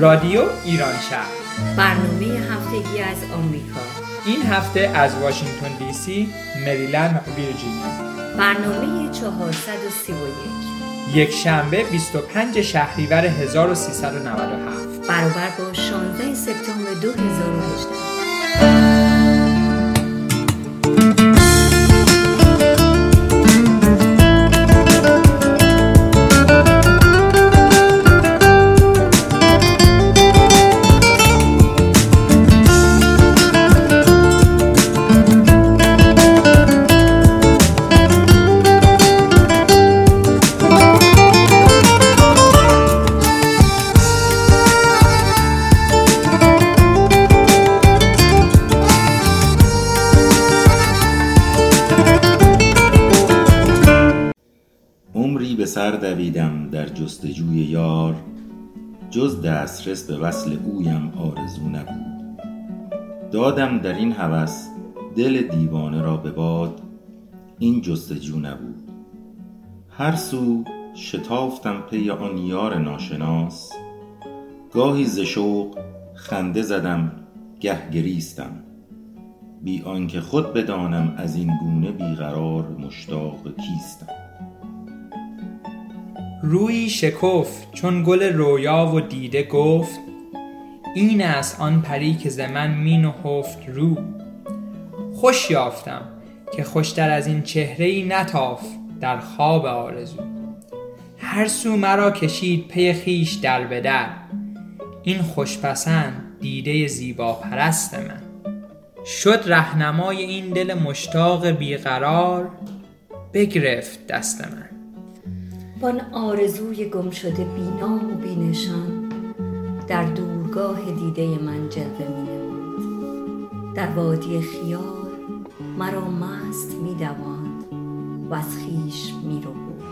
رادیو ایران شهر، برنامه هفتگی از آمریکا. این هفته از واشنگتن دی سی، مریلند و ویرجینیا. برنامه 431، یک شنبه 25 شهریور 1397 برابر با 16 سپتامبر 2018. سر دویدم در جستجوی یار، جز دسترس به وصل اویم آرزو نبود. دادم در این هوس دل دیوانه را به باد، این جستجو نبود. هر سو شتافتم پی آن یار ناشناس، گاهی ز شوق خنده زدم گه گریستم، بی آنکه خود بدانم از این گونه بیقرار مشتاق کیستم. روی شکفت چون گل رویا و دیده گفت، این است آن پری که ز من می نهفت رو. خوش یافتم که خوشتر از این چهره‌ای نتافت در خواب آرزو. هر سو مرا کشید پی خویش در به در، این خوشپسند دیده زیبا پرست من. شد رهنمای این دل مشتاق بیقرار، بگرفت دست من. وان آرزوی گم شده بی‌نام و بی‌نشان در دورگاه دیده من جلوه می‌نمود. در وادی خیال مرا مست می‌دواند و از خویش می‌ربود.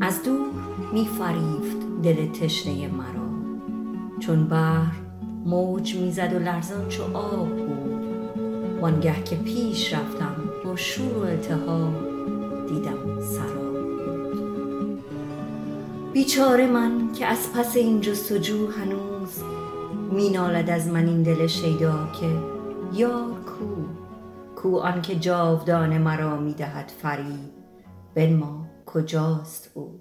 از دور می‌فریفت دل تشنه مرا، چون بحر موج می‌زد و لرزان چو آب بود. وانگه که پیش رفتم با شور و التهاب، دیدم سرا. بیچاره من که از پس این جستجو هنوز مینالد از من این دل شیدا که یار کو آن که جاودانه مرا میدهد فریب، بنما کجاست او.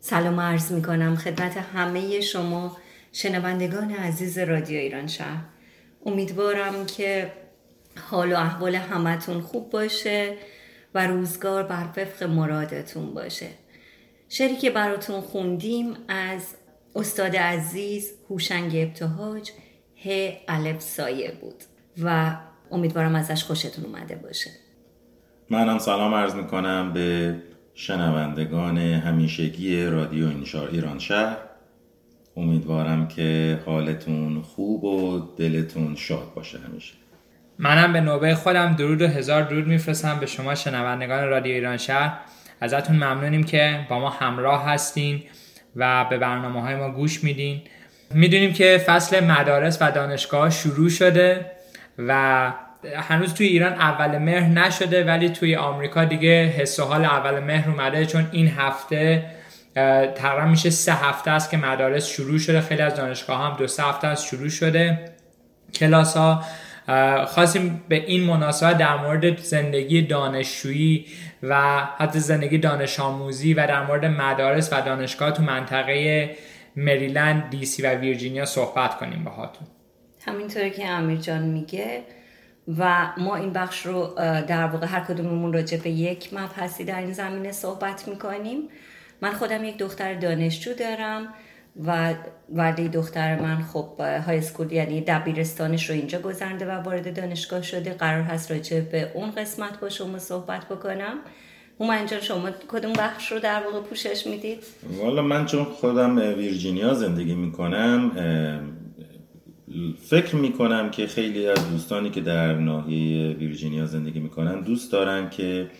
سلام عرض میکنم خدمت همه شما شنوندگان عزیز رادیو ایران شهر. امیدوارم که حال و احوال همتون خوب باشه و روزگار بر وفق مرادتون باشه. شعری که براتون خوندیم از استاد عزیز هوشنگ ابتهاج، ه الف سایه بود و امیدوارم ازش خوشتون اومده باشه. منم سلام عرض میکنم به شنوندگان همیشگی رادیو ایران شهر. امیدوارم که حالتون خوب و دلتون شاد باشه همیشه. منم به نوبه خودم درود و هزار درود میفرستم به شما شنوندگان رادیو ایران شهر. ازتون ممنونیم که با ما همراه هستین و به برنامه‌های ما گوش میدین. میدونیم که فصل مدارس و دانشگاه شروع شده و هنوز توی ایران اول مهر نشده، ولی توی آمریکا دیگه حس و حال اول مهر اومده، چون این هفته تقریبا میشه 3 هفته است که مدارس شروع شده. خیلی از دانشگاه هم 2-3 هفته است شروع شده کلاس ها. خواستیم به این مناسبت در مورد زندگی دانشجویی و حتی زندگی دانش آموزی و در مورد مدارس و دانشگاه تو منطقه مریلند، دی سی و ویرجینیا صحبت کنیم باهاتون. همینطوری که امیر جان میگه و ما این بخش رو در واقع هر کدوممون راجع به یک مبحثی در این زمینه صحبت میکنیم. من خودم یک دختر دانشجو دارم و ولی دختر من خب های اسکول یعنی دبیرستانش رو اینجا گذرنده و وارد دانشگاه شده. قرار هست راجع به اون قسمت با شما صحبت بکنم. من جان شما کدوم بخش رو در واقع پوشش میدید؟ والا من چون خودم ویرجینیا زندگی میکنم، فکر میکنم که خیلی از دوستانی که در ناحیه ویرجینیا زندگی میکنن دوست دارن که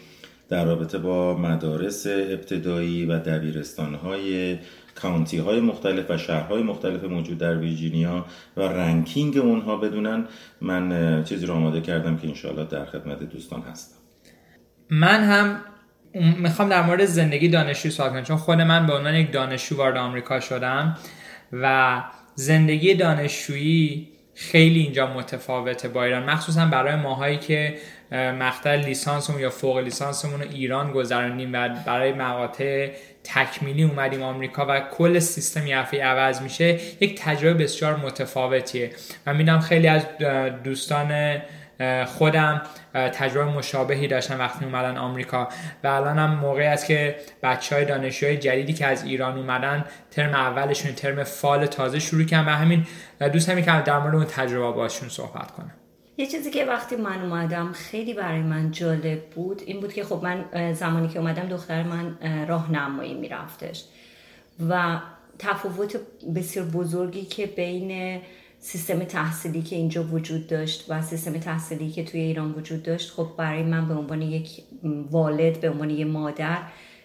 در رابطه با مدارس ابتدایی و دبیرستان‌های کانتی های مختلف و شهرهای مختلف موجود در ویرجینیا و رنکینگ اونها بدونن. من چیزی رو آماده کردم که انشاءالله در خدمت دوستان هستم. من هم میخوام در مورد زندگی دانشجو صحبت کنم، چون خود من به عنوان یک دانشجو وارد آمریکا شدم و زندگی دانشجویی خیلی اینجا متفاوته با ایران، مخصوصا برای ماهایی که مقطع لیسانسمون یا فوق لیسانسمون رو ایران گذراندیم و برای مقاطع تکمیلی اومدیم آمریکا و کل سیستم یافی عوض میشه، یک تجربه بسیار متفاوتیه. من میدونم خیلی از دوستان خودم تجربه مشابهی داشتن وقتی اومدن آمریکا و الان هم موقعی است که بچهای دانشجوی جدیدی که از ایران اومدن ترم اولشون ترم فال تازه شروع کردن و همین دوستم میگم در مورد اون تجربه باشون صحبت کنم. یه چیزی که وقتی من اومدم خیلی برای من جالب بود این بود که خب من زمانی که اومدم دختر من راهنمایی میرفتش و تفاوت بسیار بزرگی که بین سیستم تحصیلی که اینجا وجود داشت و سیستم تحصیلی که توی ایران وجود داشت خب برای من به عنوان یک والد، به عنوان یک مادر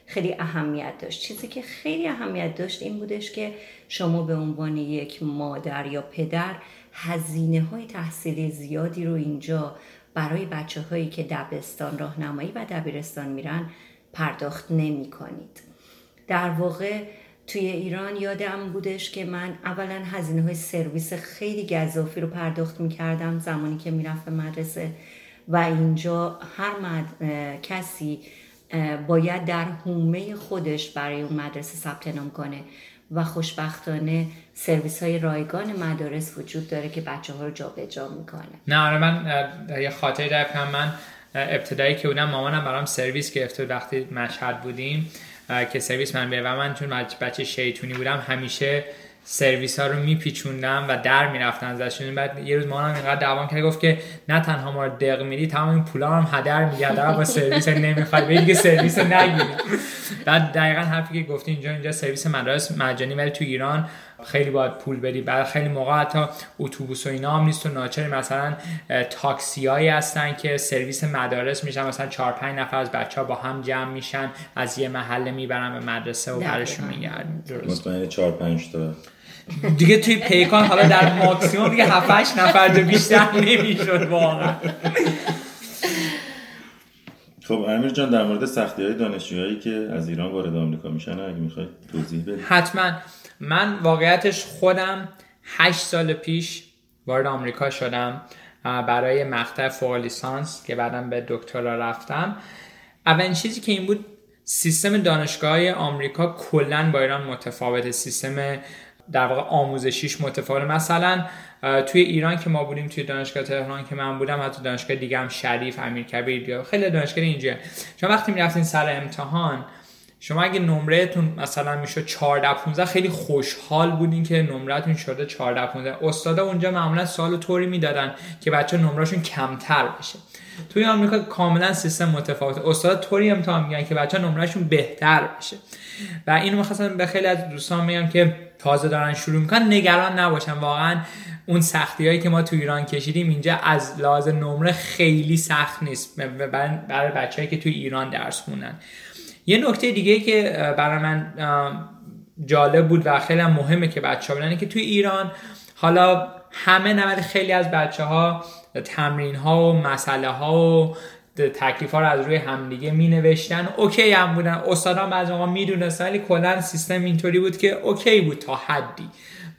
خیلی اهمیت داشت. چیزی که خیلی اهمیت داشت این بودش که شما به عنوان یک مادر یا پدر هزینه‌های تحصیلی زیادی رو اینجا برای بچه‌هایی که دبستان، راهنمایی و دبیرستان میرن پرداخت نمی‌کنید. در واقع توی ایران یادم بودش که من اولا هزینه‌های سرویس خیلی گزافی رو پرداخت می‌کردم زمانی که میرفت مدرسه و اینجا هر کسی باید در حومه خودش برای اون مدرسه ثبت نام کنه و خوشبختانه سرویس‌های رایگان مدارس وجود داره که بچه‌ها رو جابجا می‌کنه. نه آره، من یه خاطره دارم که من ابتدایی که بودم مامانم برام سرویس گرفت وقتی مشهد بودیم که سرویس من بیه و من چون بچه شیطونی بودم همیشه سرویس ها رو میپیچوندم و در میرفتن ازشون. بعد یه روز مامانم اینقدر دعوام کرد گفت که نه تنها ما رو دق میدی تمام این پولا هم هدر میگرد با سرویس نمیخواد بگی که سرویس نگیری. بعد دقیقاً حرفی که گفتی اینجا سرویس مدارس مجانی ولی تو ایران خیلی باید پول بدی. بعد خیلی موقع حتی اتوبوس و اینا هم نیست و ناچار مثلا تاکسیایی هستن که سرویس مدارس میشن، مثلا 4-5 نفر از بچه‌ها با هم جمع میشن از یه محله میبرن به مدرسه و برشون میگردن. درست مثلا 4-5 تا دیگه توی پیکان حالا در ماکسیموم دیگه 7-8 نفر دو بیشتر نمیشد واقعا. خب امیر جان در مورد سختی‌های دانشجویی که از ایران وارد آمریکا میشن اگه میخواید توضیح بدید. حتما. من واقعیتش خودم 8 سال پیش وارد آمریکا شدم برای مقطع فوق لیسانس که بعدم به دکترا رفتم. اولین چیزی که این بود سیستم دانشگاه‌های آمریکا کلاً با ایران متفاوته، سیستم در واقع آموزشیش متفاوته. مثلا توی ایران که ما بودیم توی دانشگاه تهران که من بودم حتی دانشگاه دیگه هم شریف، امیرکبیر یا خیلی دانشگاه اینجا شما وقتی می‌رفتین سر امتحان شما اگه نمرهتون مثلا میشد 14-15 خیلی خوشحال بودین که نمرهتون شده 14-15. استادا اونجا معمولا سوالو طوری میدادن که بچه نمرهشون کمتر بشه. توی آمریکا کاملا سیستم متفاوته، استادا طوری امتحان میگن که بچه نمرهشون بهتر بشه. و اینو می‌خواستم به خیلی از دوستان میگم که تازه دارن شروع میکنن نگران نباشن. واقعا اون سختیایی که ما تو ایران کشیدیم اینجا از لحاظ نمره خیلی سخت نیست برای بچه‌ای که تو ایران درس خوندن. یه نکته دیگه که برای من جالب بود و خیلی مهمه که بچه‌ها بدونن که توی ایران حالا همه نمره خیلی از بچه‌ها تمرین‌ها و مسئله‌ها و تکلیف‌ها رو از روی همدیگه می‌نوشتن، اوکی هم بودن، استادان بعضی موقع می‌دونستن ولی کلاً سیستم اینطوری بود که اوکی بود تا حدی،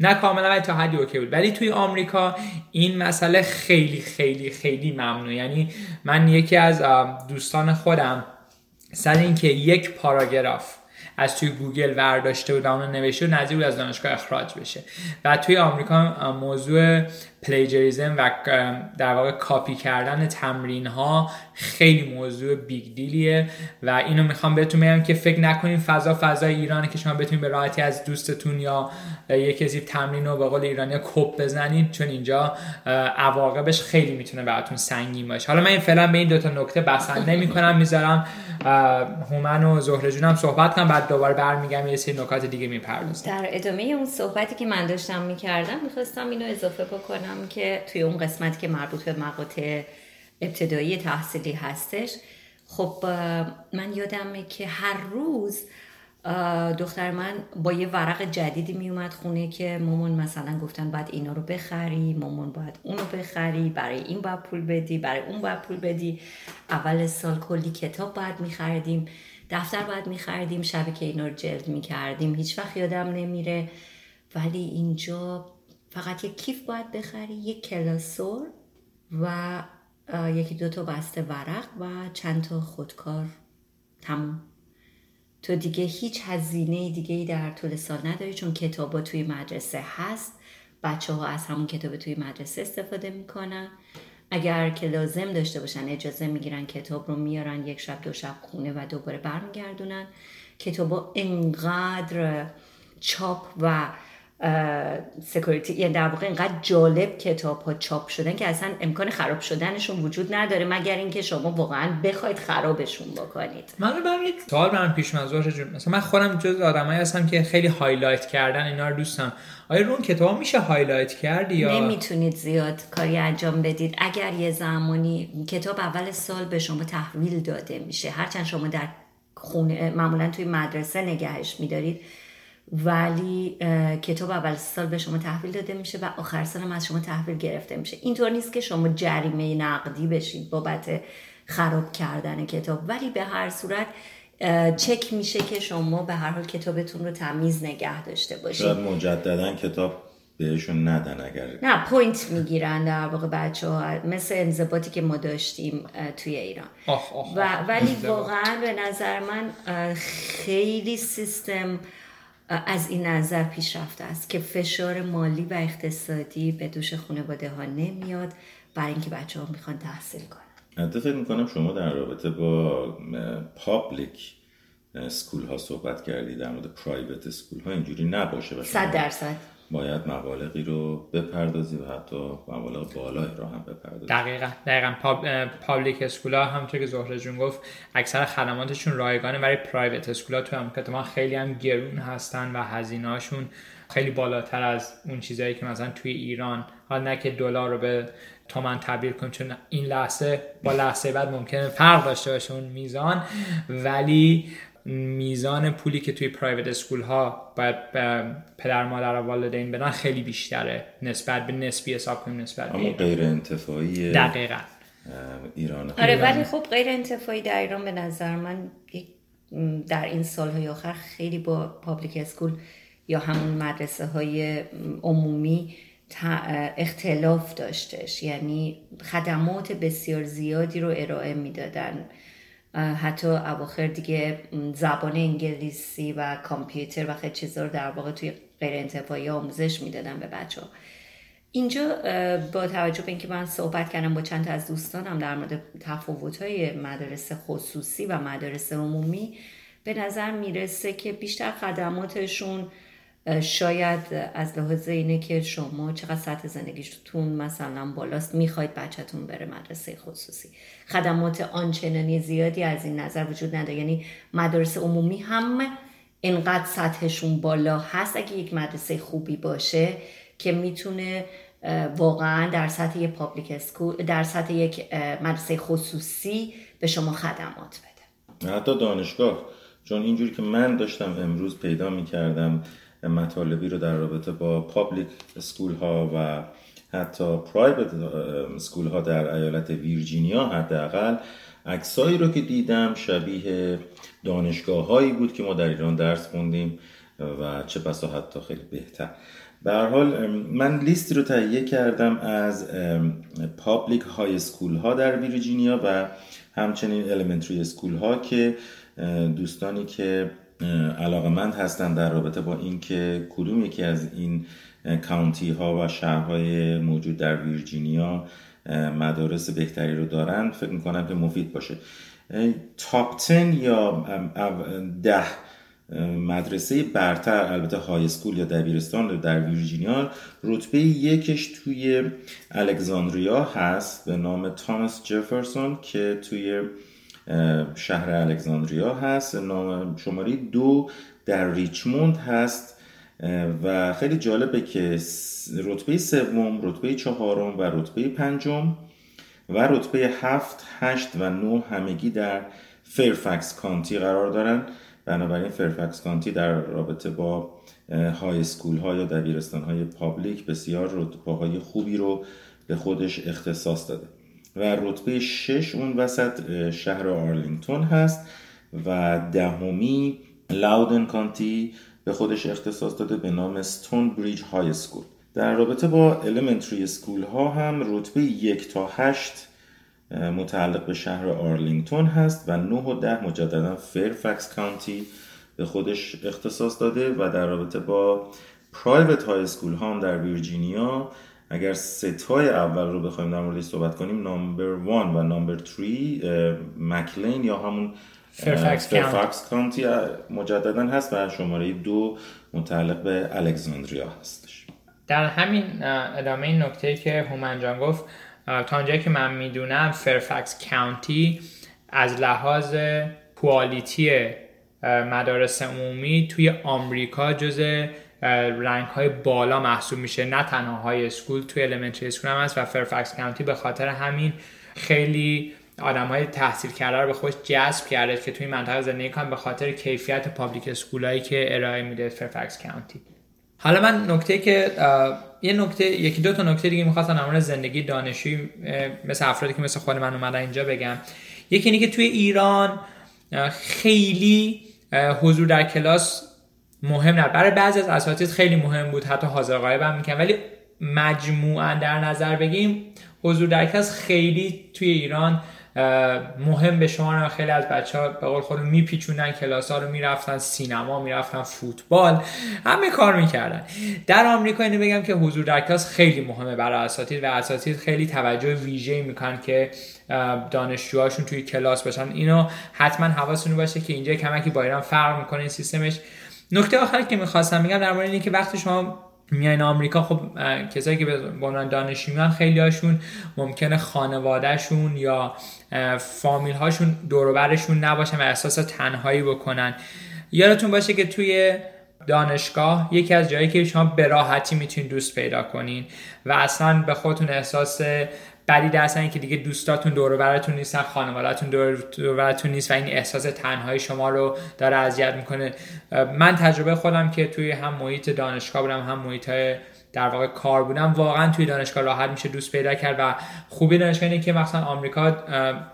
نه کاملا ولی تا حدی اوکی بود. ولی توی آمریکا این مسئله خیلی خیلی خیلی ممنوع. یعنی من یکی از دوستان خودم سر اینکه یک پاراگراف از توی گوگل ورداشته بود و اون رو نوشته و نظیر بود از دانشگاه اخراج بشه. و توی آمریکا موضوع پلیجریزم و در واقع کاپی کردن تمرین ها خیلی موضوع بیگ دیلیه و اینو میخوام بهتون بگم که فکر نکنین فضای ایرانه که شما بتونین به راحتی از دوستتون یا یه کسی تمرین رو به قول ایرانی‌ها کپ بزنید، چون اینجا عواقبش خیلی میتونه براتون سنگین باشه. حالا من فعلا به این دو تا نکته بسنده میکنم، میذارم هومن و زهره جونم صحبت کنم، بعد دوباره برمیگم یه سری نکات دیگه میپردازم. در ادامه اون صحبتی که من داشتم میکردم میخواستم اینو اضافه بکنم که توی اون قسمت که مربوط به مقاطع ابتدایی تحصیلی هستش، خب من یادمه که هر روز دختر من با یه ورق جدیدی می اومد خونه که مامان مثلا گفتن باید اینا رو بخری، مامان باید اون رو بخری، برای این باید پول بدی، برای اون باید پول بدی، اول سال کلی کتاب باید می خریدیم، دفتر باید می خریدیم، شبکه اینا رو جلد می کردیم. هیچ وقت یادم نمیره ولی اینجا فقط یک کیف باید بخری، یک کلاسور و یکی دوتا بسته ورق و چند تا خودکار، تمام. تو دیگه هیچ هزینه دیگه‌ای در طول سال نداری، چون کتابا توی مدرسه هست، بچه ها از همون کتاب توی مدرسه استفاده میکنن. اگر که لازم داشته باشن اجازه میگیرن، کتاب رو میارن یک شب دو شب خونه و دوباره برمیگردونن. کتابا انقدر چاپ و سکیوریتی، یعنی در واقع اینقدر جالب کتاب ها چاپ شدن که اصلا امکان خراب شدنشون وجود نداره، مگر اینکه شما واقعا بخواید خرابشون بکنید. من برای سوال من پیش منظورش جون، مثلا من خودم جز آدمایی هستم که خیلی هایلایت کردن اینا رو دوستم. آیا اون کتاب میشه هایلایت کردی یا نمیتونید زیاد کاری انجام بدید؟ اگر یه زمانی کتاب اول سال به شما تحویل داده میشه، هرچند شما در خونه معمولا توی مدرسه نگهش میدارید، ولی کتاب اول سال به شما تحویل داده میشه و آخر سال هم از شما تحویل گرفته میشه. اینطور نیست که شما جریمه نقدی بشید بابت خراب کردن کتاب، ولی به هر صورت چک میشه که شما به هر حال کتابتون رو تمیز نگه داشته باشید. شاید مجددا کتاب بهشون ندن، اگر نه پوینت میگیرن در واقع بچه ها، مثل انضباطی که ما داشتیم توی ایران. ولی واقعا به نظر من خیلی سیستم از این نظر پیشرفته است که فشار مالی و اقتصادی به دوش خانواده ها نمیاد برای اینکه بچه ها میخوان تحصیل کنن. حتی فکر میکنم شما در رابطه با پابلیک سکول ها صحبت کردید، در مورد پرایوت سکول ها اینجوری نباشه و 100% باید مبالغی رو بپردازی و حتی مبالغ بالایی رو هم بپردازی. دقیقاً پابلیک اسکولا همونطور که زهره جون گفت اکثر خدماتشون رایگانه، ولی پرایوت اسکولا تو امریکا ما خیلی هم گرون هستن و هزینه‌شون خیلی بالاتر از اون چیزایی که مثلا توی ایران، حالا نه که دلار رو به تومن تبدیل کنیم چون این لحظه با لحظه بعد ممکنه فرق داشته باشه اون میزان، ولی میزان پولی که توی پرایوت اسکول ها باید پدر مادر و والدین بدن خیلی بیشتره نسبت به نسبی حساب کنیم نسبت به غیر انتفاعی. دقیقاً ایران. آره ولی خب غیر انتفاعی در ایران به نظر من در این سالهای آخر خیلی با پابلیک اسکول یا همون مدرسه های عمومی اختلاف داشتش، یعنی خدمات بسیار زیادی رو ارائه میدادن، حتی اواخر دیگه زبان انگلیسی و کامپیوتر و خیلی چیزا رو در واقع توی غیر انتفاعی آموزش میدادن به بچه‌ها. اینجا با توجه به اینکه من صحبت کردم با چند تا از دوستانم در مورد تفاوت‌های مدرسه خصوصی و مدرسه عمومی، به نظر میرسه که بیشتر خدماتشون شاید از لحاظ اینه که شما چقدر سطح زندگیتون مثلا بالاست، میخواید بچه‌تون بره مدرسه خصوصی، خدمات آنچنانی زیادی از این نظر وجود نداره. یعنی مدارس عمومی هم انقدر سطحشون بالا هست اگه یک مدرسه خوبی باشه که میتونه واقعا در سطح یک پابلیک اسکول، در سطح یک مدرسه خصوصی به شما خدمات بده. حتی دانشگاه، چون اینجوری که من داشتم امروز پیدا میکردم مطالبی رو در رابطه با پابلیک اسکول ها و حتی پرایوت اسکول ها در ایالت ویرجینیا، حداقل عکسایی رو که دیدم شبیه دانشگاه هایی بود که ما در ایران درس خوندیم و چه بسا حتی خیلی بهتر. به هر حال من لیستی رو تهیه کردم از پابلیک های اسکول ها در ویرجینیا و همچنین الیمنتری اسکول ها که دوستانی که علاقمند هستن در رابطه با این که کدوم یکی از این کانتی ها و شهرهای موجود در ویرجینیا مدارس بهتری رو دارن، فکر میکنم که مفید باشه. تاپ 10 یا 10 مدرسه برتر، البته های اسکول یا دبیرستان در ویرجینیا، رتبه یکش توی الکساندریا هست به نام تامس جفرسون که توی شهر الکساندریا هست، نام شماره 2 در ریچموند هست و خیلی جالبه که رتبه 3، رتبه 4 و رتبه 5 و رتبه 7، 8 و 9 همگی در فیرفکس کانتی قرار دارن. بنابراین فیرفکس کانتی در رابطه با های اسکول ها یا دبیرستان های پابلیک بسیار رتبه های خوبی رو به خودش اختصاص داده و رتبه 6 اون وسط شهر آرلینگتون هست و 10 لاودن کانتی به خودش اختصاص داده به نام ستون بریج های اسکول. در رابطه با elementary اسکول ها هم رتبه 1 تا 8 متعلق به شهر آرلینگتون هست و 9 و 10 مجددا فیرفکس کانتی به خودش اختصاص داده. و در رابطه با پرایوت های اسکول ها هم در ویرجینیا اگر ستای اول رو بخوایم در موردش صحبت کنیم، نمبر 1 و نمبر 3 مکلین یا همون فیرفکس کانتی مجددا هست و شماره 2 متعلق به الکساندریا هستش. در همین ادامه این نکته که هومن جان گفت، تا اونجایی که من میدونم فیرفکس کانتی از لحاظ کوالیتی مدارس عمومی توی آمریکا جزء رنگ های بالا محسوب میشه، نه تنها های اسکول، توی الیمنتری اسکول هم هست و فیرفکس کانتی به خاطر همین خیلی آدم های تحصیل کرده رو به خودش جذب کرده که توی منطقه زندگی کنن به خاطر کیفیت پابلیک اسکولایی که ارائه میده فیرفکس کانتی. حالا من نکته که یکی دو تا نکته دیگه می‌خواستم در مورد زندگی دانشجویی مثل افرادی که مثل خود من اومدن اینجا بگم. یکی اینه که توی ایران خیلی حضور در کلاس مهم نه، برای بعضی از اساتید خیلی مهم بود، حتی حاضر غایب هم می‌کردن، ولی مجموعاً در نظر بگیم حضور در کلاس خیلی توی ایران مهم به شما. خیلی از بچه‌ها به قول خودم میپیچوندن کلاس‌ها رو، میرفتن سینما، میرفتن فوتبال، همه کار میکردن. در آمریکا اینو بگم که حضور در کلاس خیلی مهمه برای اساتید و اساتید خیلی توجه ویژه‌ای میکنن که دانشجوهاشون توی کلاس باشن. اینو حتما حواستون باشه که اینجا کمکی با ایران فرق میکنه این سیستمش. نکته آخری که می‌خواستم بگم در مورد اینه که وقتی شما میان آمریکا، خب کسایی که به عنوان دانشجو میان، خیلی هاشون ممکنه خانوادهشون یا فامیل هاشون دور و برشون نباشن و احساس تنهایی بکنن. یادتون باشه که توی دانشگاه یکی از جایی که شما به راحتی میتونید دوست پیدا کنین و اصلا به خودتون احساس بدی درسن که دیگه دوستاتون دور و براتون نیستن، خانواده‌تون دور و براتون نیست و این احساس تنهایی شما رو داره اذیت میکنه. من تجربه خودم که توی هم محیط دانشگاه بودم، هم محیط‌های در واقع کار بودم، واقعا توی دانشگاه راحت میشه دوست پیدا کرد. و خوبی دانشگاه اینه که مثلا آمریکا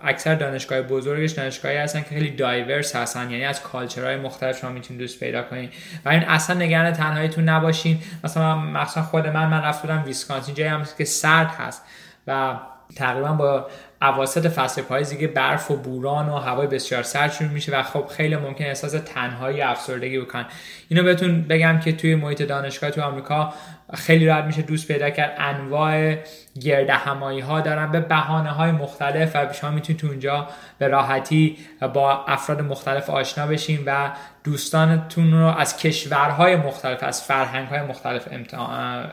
اکثر دانشگاه بزرگش دانشگاهی هستن که خیلی دایورس هستن، یعنی از کالچرهای مختلف شما میتونید دوست پیدا کنین و این اصلا نگران تنهاییتون نباشین. مثلا خود من رفتم ویسکانسین، جایی هم که سرد هست و تقریبا با اواسط فصل پاییز دیگه برف و بوران و هوای بسیار سرد شروع میشه و خب خیلی ممکن احساس تنهایی، افسردگی بکنن. اینو بهتون بگم که توی محیط دانشگاه تو آمریکا خیلی راحت میشه دوست پیدا کرد. انواع گرد همایی ها دارن به بهانه های مختلف و شما میتونید تو اونجا به راحتی با افراد مختلف آشنا بشین و دوستانتون رو از کشورهای مختلف، از فرهنگ های مختلف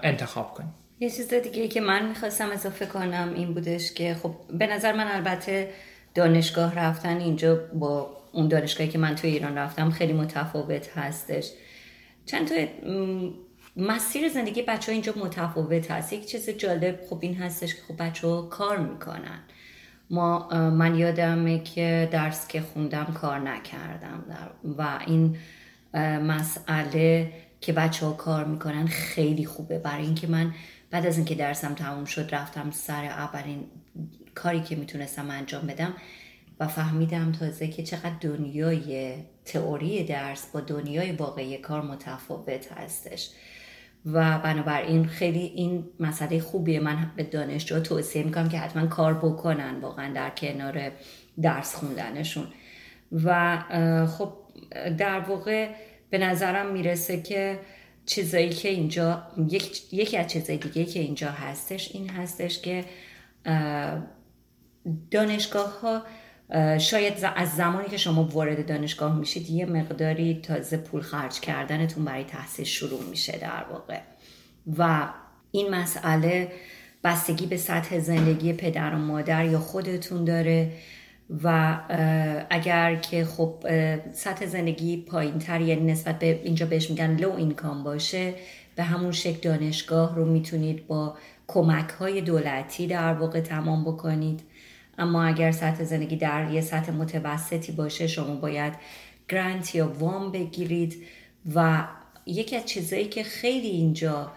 انتخاب کنید. یه چیز دیگه که من میخواستم اضافه کنم این بودش که خب به نظر من البته دانشگاه رفتن اینجا با اون دانشگاهی که من توی ایران رفتم خیلی متفاوت هستش. چند تا مسیر زندگی بچه‌ها اینجا متفاوت هست. یک چیز جالب خب این هستش که خب بچه‌ها کار میکنن. من یادمه که درس که خوندم کار نکردم و این مسئله که بچه‌ها کار میکنن خیلی خوبه، برای اینکه من بعد از اینکه درسم تموم شد رفتم سر اولین کاری که میتونستم انجام بدم و فهمیدم تازه که چقدر دنیای تئوری درس با دنیای واقعی کار متفاوت هستش و بنابراین خیلی این مسئله خوبیه. من به دانشجو توصیه میکنم که حتما کار بکنن واقعا در کنار درس خوندنشون. و خب در واقع به نظرم میرسه که چیزایی که اینجا یکی از چیزای دیگه که اینجا هستش این هستش که دانشگاه ها شاید از زمانی که شما وارد دانشگاه میشید یه مقداری تازه پول خرج کردنتون برای تحصیل شروع میشه در واقع و این مسئله بستگی به سطح زندگی پدر و مادر یا خودتون داره و اگر که خب سطح زندگی پایین‌تر یعنی نسبت به اینجا بهش میگن لو اینکام باشه، به همون شکل دانشگاه رو میتونید با کمک‌های دولتی در واقع تمام بکنید. اما اگر سطح زندگی در یه سطح متوسطی باشه شما باید گرانت یا وام بگیرید. و یکی از چیزایی که خیلی اینجا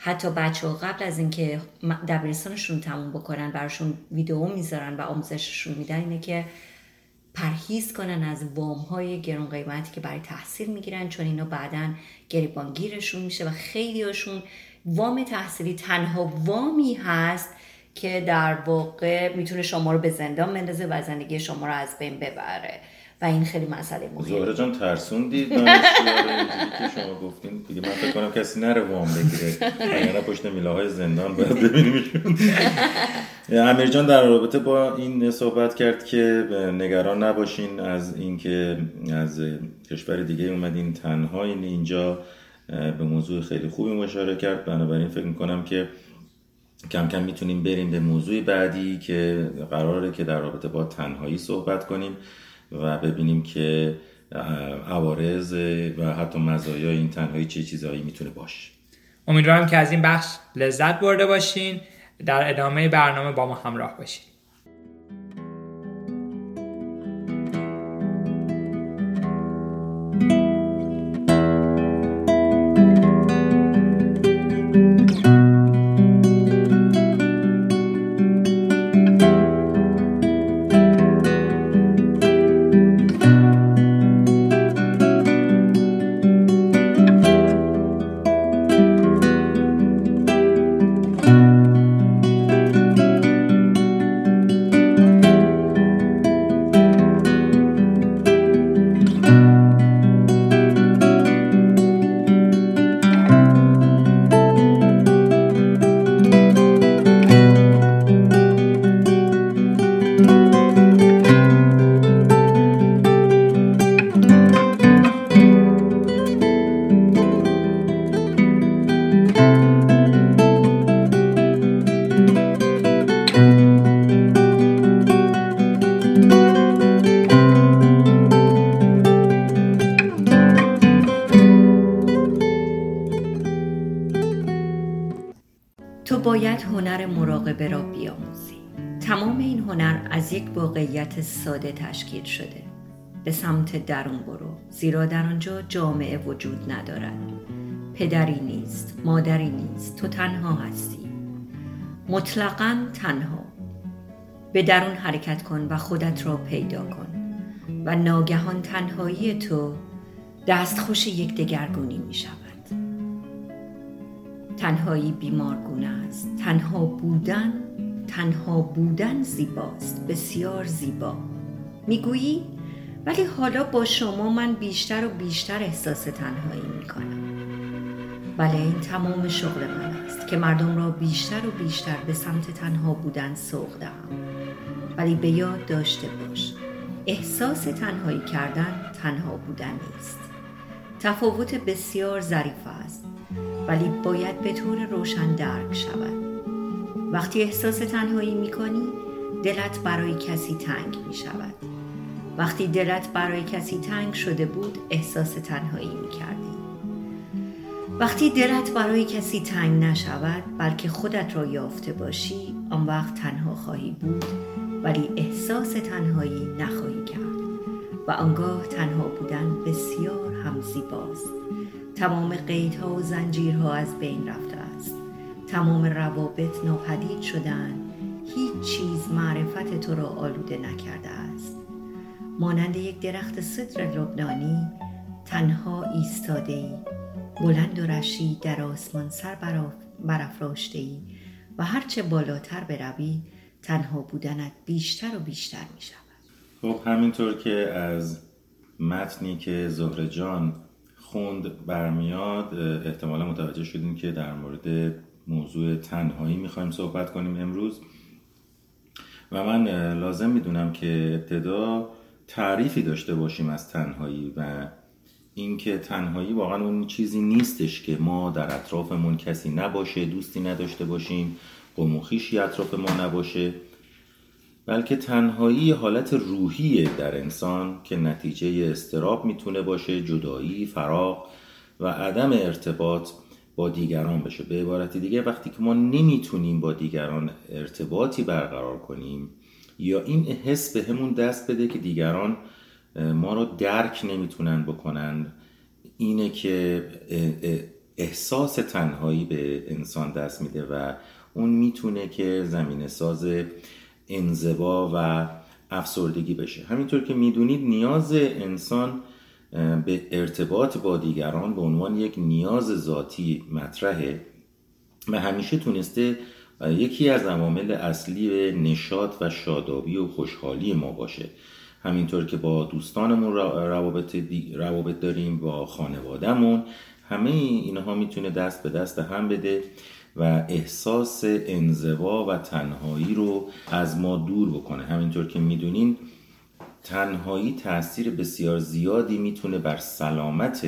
حتی بچه‌ها قبل از اینکه دبیرستانشون تموم بکنن براشون ویدئو میذارن و آموزششون میدن اینه که پرهیز کنن از وام‌های گران قیمتی که برای تحصیل میگیرن، چون اینا بعداً گریبانگیرشون میشه و خیلی‌هاشون وام تحصیلی تنها وامی هست که در واقع میتونه شما رو به زندان بندازه و زندگی شما رو از بین ببره و این خیلی مسئله مهمه. زهرا جان ترسوندید که شما گفتین دیگه، من فکر کنم کسی نره وام بگیره، یعنی پشت میله‌های زندان باید ببینیمشون. امیر جان در رابطه با این صحبت کرد که نگران نباشین از اینکه از کشور دیگه اومدین، تنها اینجا به موضوع خیلی خوبی مشاره کرد. بنابراین فکر می‌کنم که کم کم میتونیم بریم به موضوع بعدی که قراره که در رابطه با تنهایی صحبت کنیم و ببینیم که عوارض و حتی مزایای این تنهایی چه چیزایی میتونه باشه. امیدوارم که از این بخش لذت برده باشین. در ادامه برنامه با ما همراه باشین. از یک واقعیت ساده تشکیل شده: به سمت درون برو، زیرا در آنجا جامعه وجود ندارد. پدری نیست، مادری نیست، تو تنها هستی، مطلقاً تنها. به درون حرکت کن و خودت را پیدا کن و ناگهان تنهایی تو دستخوش یک دگرگونی می شود. تنهایی بیمارگونه است. تنها بودن زیباست، بسیار زیبا. میگویی ولی حالا با شما من بیشتر و بیشتر احساس تنهایی میکنم. ولی این تمام شغل من است که مردم را بیشتر و بیشتر به سمت تنها بودن سوق دهم. ولی به یاد داشته باش، احساس تنهایی کردن تنها بودن نیست. تفاوت بسیار ظریف است، ولی باید به طور روشن درک شود. وقتی احساس تنهایی میکنی، دلت برای کسی تنگ میشود. وقتی دلت برای کسی تنگ شده بود، احساس تنهایی میکردی. وقتی دلت برای کسی تنگ نشود، بلکه خودت را یافته باشی، آن وقت تنها خواهی بود ولی احساس تنهایی نخواهی کرد. و آنگاه تنها بودن بسیار هم زیباست. تمام قیدها و زنجیرها از بین رفته است. تمام روابط ناپدید شدن، هیچ چیز معرفت تو را آلوده نکرده است. مانند یک درخت سدر لبنانی تنها ایستاده‌ای، بلند و رشید در آسمان سر برافراشته‌ای و هرچه بالاتر بروی تنها بودنت بیشتر و بیشتر می شود. خب همینطور که از متنی که زهره جان خوند برمیاد، احتمالا متوجه شدیم که در مورد موضوع تنهایی میخوایم صحبت کنیم امروز. و من لازم میدونم که ابتدا تعریفی داشته باشیم از تنهایی و اینکه تنهایی واقعا اون چیزی نیستش که ما در اطرافمون کسی نباشه، دوستی نداشته باشیم، قوم و خویشی اطراف ما نباشه، بلکه تنهایی حالت روحیه در انسان که نتیجه اضطراب میتونه باشه، جدایی، فراق و عدم ارتباط با دیگران بشه. به عبارت دیگه وقتی که ما نمیتونیم با دیگران ارتباطی برقرار کنیم یا این حس به همون دست بده که دیگران ما رو درک نمیتونن بکنن، اینه که احساس تنهایی به انسان دست میده و اون میتونه که زمینه‌ساز انزوا و افسردگی بشه. همینطور که میدونید نیاز انسان به ارتباط با دیگران به عنوان یک نیاز ذاتی مطرحه و همیشه تونسته یکی از عوامل اصلی نشاط و شادابی و خوشحالی ما باشه. همینطور که با دوستانمون روابط داریم، با خانوادهمون، همه اینها میتونه دست به دست هم بده و احساس انزوا و تنهایی رو از ما دور بکنه. همینطور که میدونین تنهایی تأثیر بسیار زیادی میتونه بر سلامت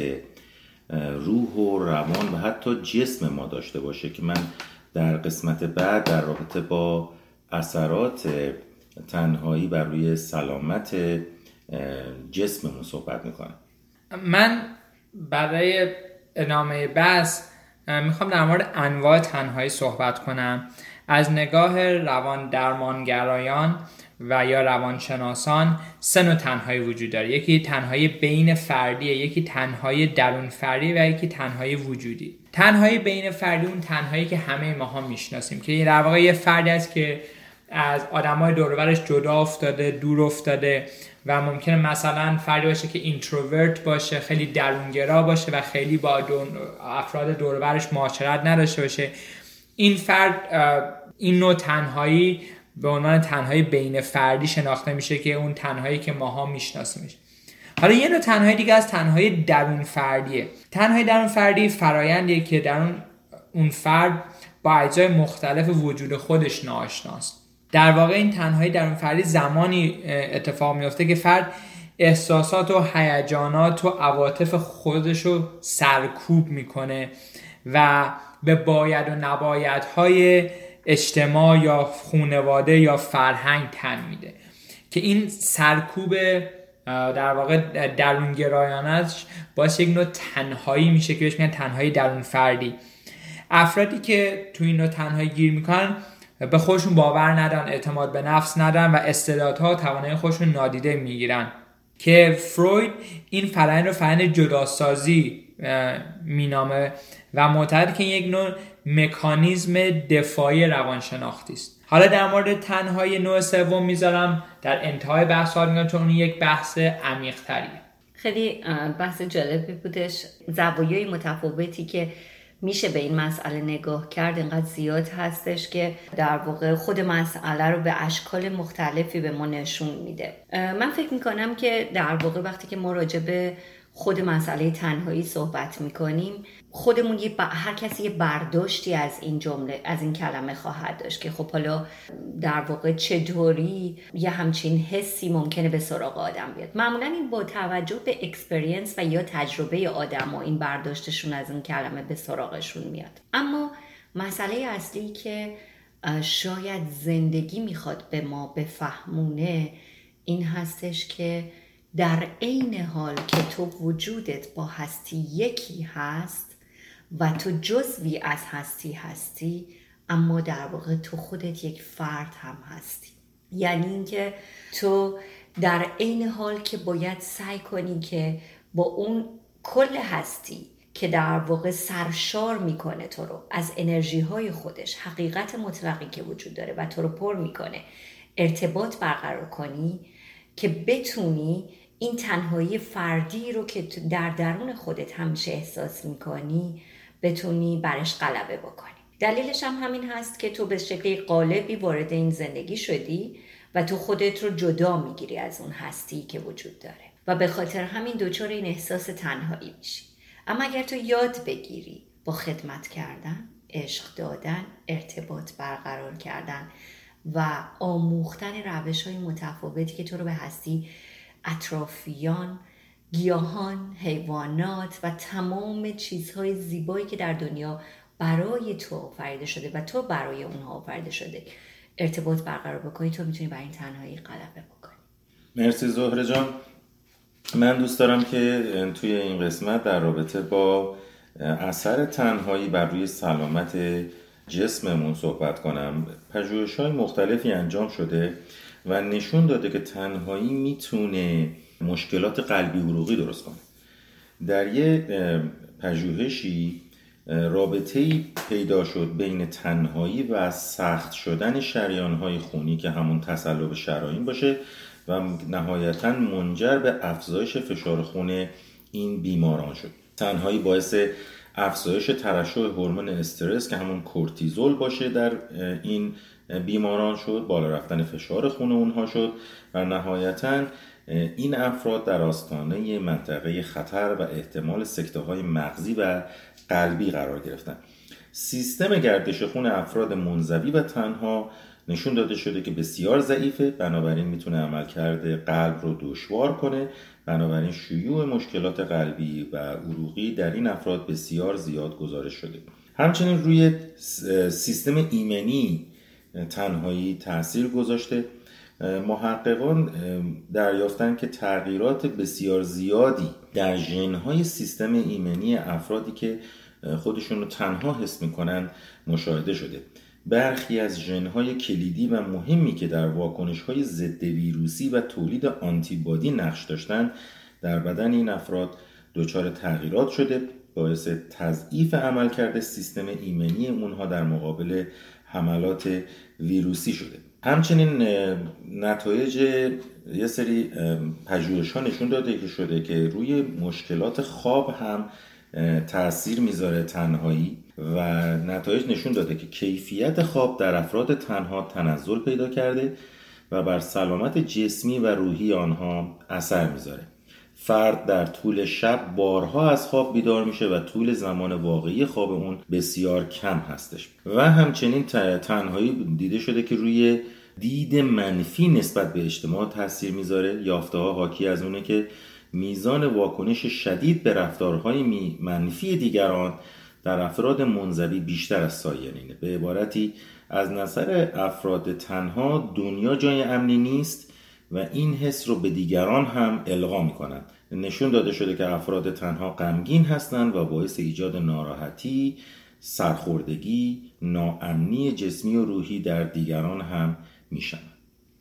روح و روان و حتی جسم ما داشته باشه که من در قسمت بعد در رابطه با اثرات تنهایی بر روی سلامت جسممون صحبت میکنم. من برای ادامه بحث میخوام در مورد انواع تنهایی صحبت کنم. از نگاه روان درمانگرایان و یا روانشناسان سه نوع تنهایی وجود داره. یکی تنهایی بین فردیه، یکی تنهایی درون فردی و یکی تنهایی وجودی. تنهایی بین فردی اون تنهایی که همه ماها میشناسیم که در واقع یه فردی است که از آدمای دور و برش جدا افتاده، دور افتاده و ممکنه مثلا فردی باشه که اینتروورت باشه، خیلی درونگرا باشه و خیلی با افراد دور و برش معاشرت نداشته باشه. این فرد، این نوع تنهایی به عنوان تنهایی بین فردی شناخته میشه که اون تنهایی که ماها میشناسیمش. حالا یه نوع تنهایی دیگه از تنهایی درون فردیه. تنهایی درون فردی فرایندیه که درون اون فرد با اجزای مختلف وجود خودش ناآشناست. در واقع این تنهایی درون فردی زمانی اتفاق میفته که فرد احساسات و هیجانات و عواطف خودش رو سرکوب میکنه و به باید و نبایدهای اجتماع یا خانواده یا فرهنگ تن میده که این سرکوب در واقع درونگرایانش باعث یک نوع تنهایی میشه که بهش میگن تنهایی درون فردی. افرادی که تو این نوع تنهایی گیر میکنن به خودشون باور ندارن، اعتماد به نفس ندارن و استعدادها و توانایی خودشون نادیده میگیرن که فروید این فرآیند رو فرآیند جداسازی مینامه و معتقد که یک نوع مکانیزم دفاعی روانشناختی است. حالا در مورد تنهایی نوع سوم میذارم در انتهای بحث ها میگم، چون اون یک بحث عمیق تریه. خیلی بحث جالبی بودش. زوایای متفاوتی که میشه به این مسئله نگاه کرد اینقدر زیاد هستش که در واقع خود مسئله رو به اشکال مختلفی به ما نشون میده. من فکر میکنم که در واقع وقتی که ما راجع به خود مسئله تنهایی صحبت میکنیم خودمون هر کسی یه برداشتی از این جمله، از این کلمه خواهد داشت که خب حالا در واقع چطوری یه همچین حسی ممکنه به سراغ آدم بیاد. معمولا این با توجه به اکسپریانس و یا تجربه آدم و این برداشتشون از این کلمه به سراغشون میاد. اما مسئله اصلی که شاید زندگی میخواد به ما بفهمونه این هستش که در عین حال که تو وجودت با هستی یکی هست و تو جزوی از هستی هستی، اما در واقع تو خودت یک فرد هم هستی. یعنی اینکه تو در عین حال که باید سعی کنی که با اون کل هستی که در واقع سرشار میکنه تو رو از انرژی های خودش، حقیقت مطلقی که وجود داره و تو رو پر میکنه، ارتباط برقرار کنی که بتونی این تنهایی فردی رو که در درون خودت همیشه احساس میکنی بتونی برش غلبه بکنی. دلیلش هم همین هست که تو به شکلی قالبی وارد این زندگی شدی و تو خودت رو جدا میگیری از اون هستی که وجود داره و به خاطر همین دچار این احساس تنهایی میشی. اما اگر تو یاد بگیری با خدمت کردن، عشق دادن، ارتباط برقرار کردن و آموختن روش‌های متفاوتی که تو رو به هستی، اطرافیان، گیاهان، حیوانات و تمام چیزهای زیبایی که در دنیا برای تو آفریده شده و تو برای اونها آفریده شده ارتباط برقرار بکنی، تو میتونی بر این تنهایی غلبه بکنی. مرسی زهره جان. من دوست دارم که توی این قسمت در رابطه با اثر تنهایی بر روی سلامت جسممون صحبت کنم. پژوهش‌های مختلفی انجام شده و نشون داده که تنهایی میتونه مشکلات قلبی عروقی درست کنه. در یه پژوهشی رابطه‌ای پیدا شد بین تنهایی و سخت شدن شریان‌های خونی که همون تصلب شرائین باشه و نهایتاً منجر به افزایش فشار خون این بیماران شد. تنهایی باعث افزایش ترشح هورمون استرس که همون کورتیزول باشه در این بیماران شد، بالا رفتن فشار خون اونها شد و نهایتاً این افراد در آستانه منطقه خطر و احتمال سکته‌های مغزی و قلبی قرار گرفتند. سیستم گردش خون افراد منزوی و تنها نشون داده شده که بسیار ضعیفه، بنابراین میتونه عملکرد قلب رو دشوار کنه، بنابراین شیوع مشکلات قلبی و عروقی در این افراد بسیار زیاد گزارش شده. همچنین روی سیستم ایمنی تنهایی تاثیر گذاشته. محققان دریافتند که تغییرات بسیار زیادی در ژن‌های سیستم ایمنی افرادی که خودشون رو تنها حس می‌کنن مشاهده شده. برخی از ژن‌های کلیدی و مهمی که در واکنش‌های ضد ویروسی و تولید آنتیبادی نقش داشتند در بدن این افراد دچار تغییرات شده، باعث تضعیف عملکرد سیستم ایمنی اونها در مقابل حملات ویروسی شده. همچنین نتایج یه سری پژوهش‌ها نشون داده که شده که روی مشکلات خواب هم تأثیر میذاره تنهایی، و نتایج نشون داده که کیفیت خواب در افراد تنها تنزل پیدا کرده و بر سلامت جسمی و روحی آنها اثر میذاره. فرد در طول شب بارها از خواب بیدار میشه و طول زمان واقعی خواب اون بسیار کم هستش. و همچنین تنهایی دیده شده که روی دید منفی نسبت به اجتماع تأثیر میذاره. یافته‌ها حاکی از اونه که میزان واکنش شدید به رفتارهای منفی دیگران در افراد منزوی بیشتر از سایرینه. به عبارتی از نظر افراد تنها دنیا جای امنی نیست و این حس رو به دیگران هم القا میکنند. نشون داده شده که افراد تنها غمگین هستند و باعث ایجاد ناراحتی، سرخوردگی، ناامنی جسمی و روحی در دیگران هم میشن.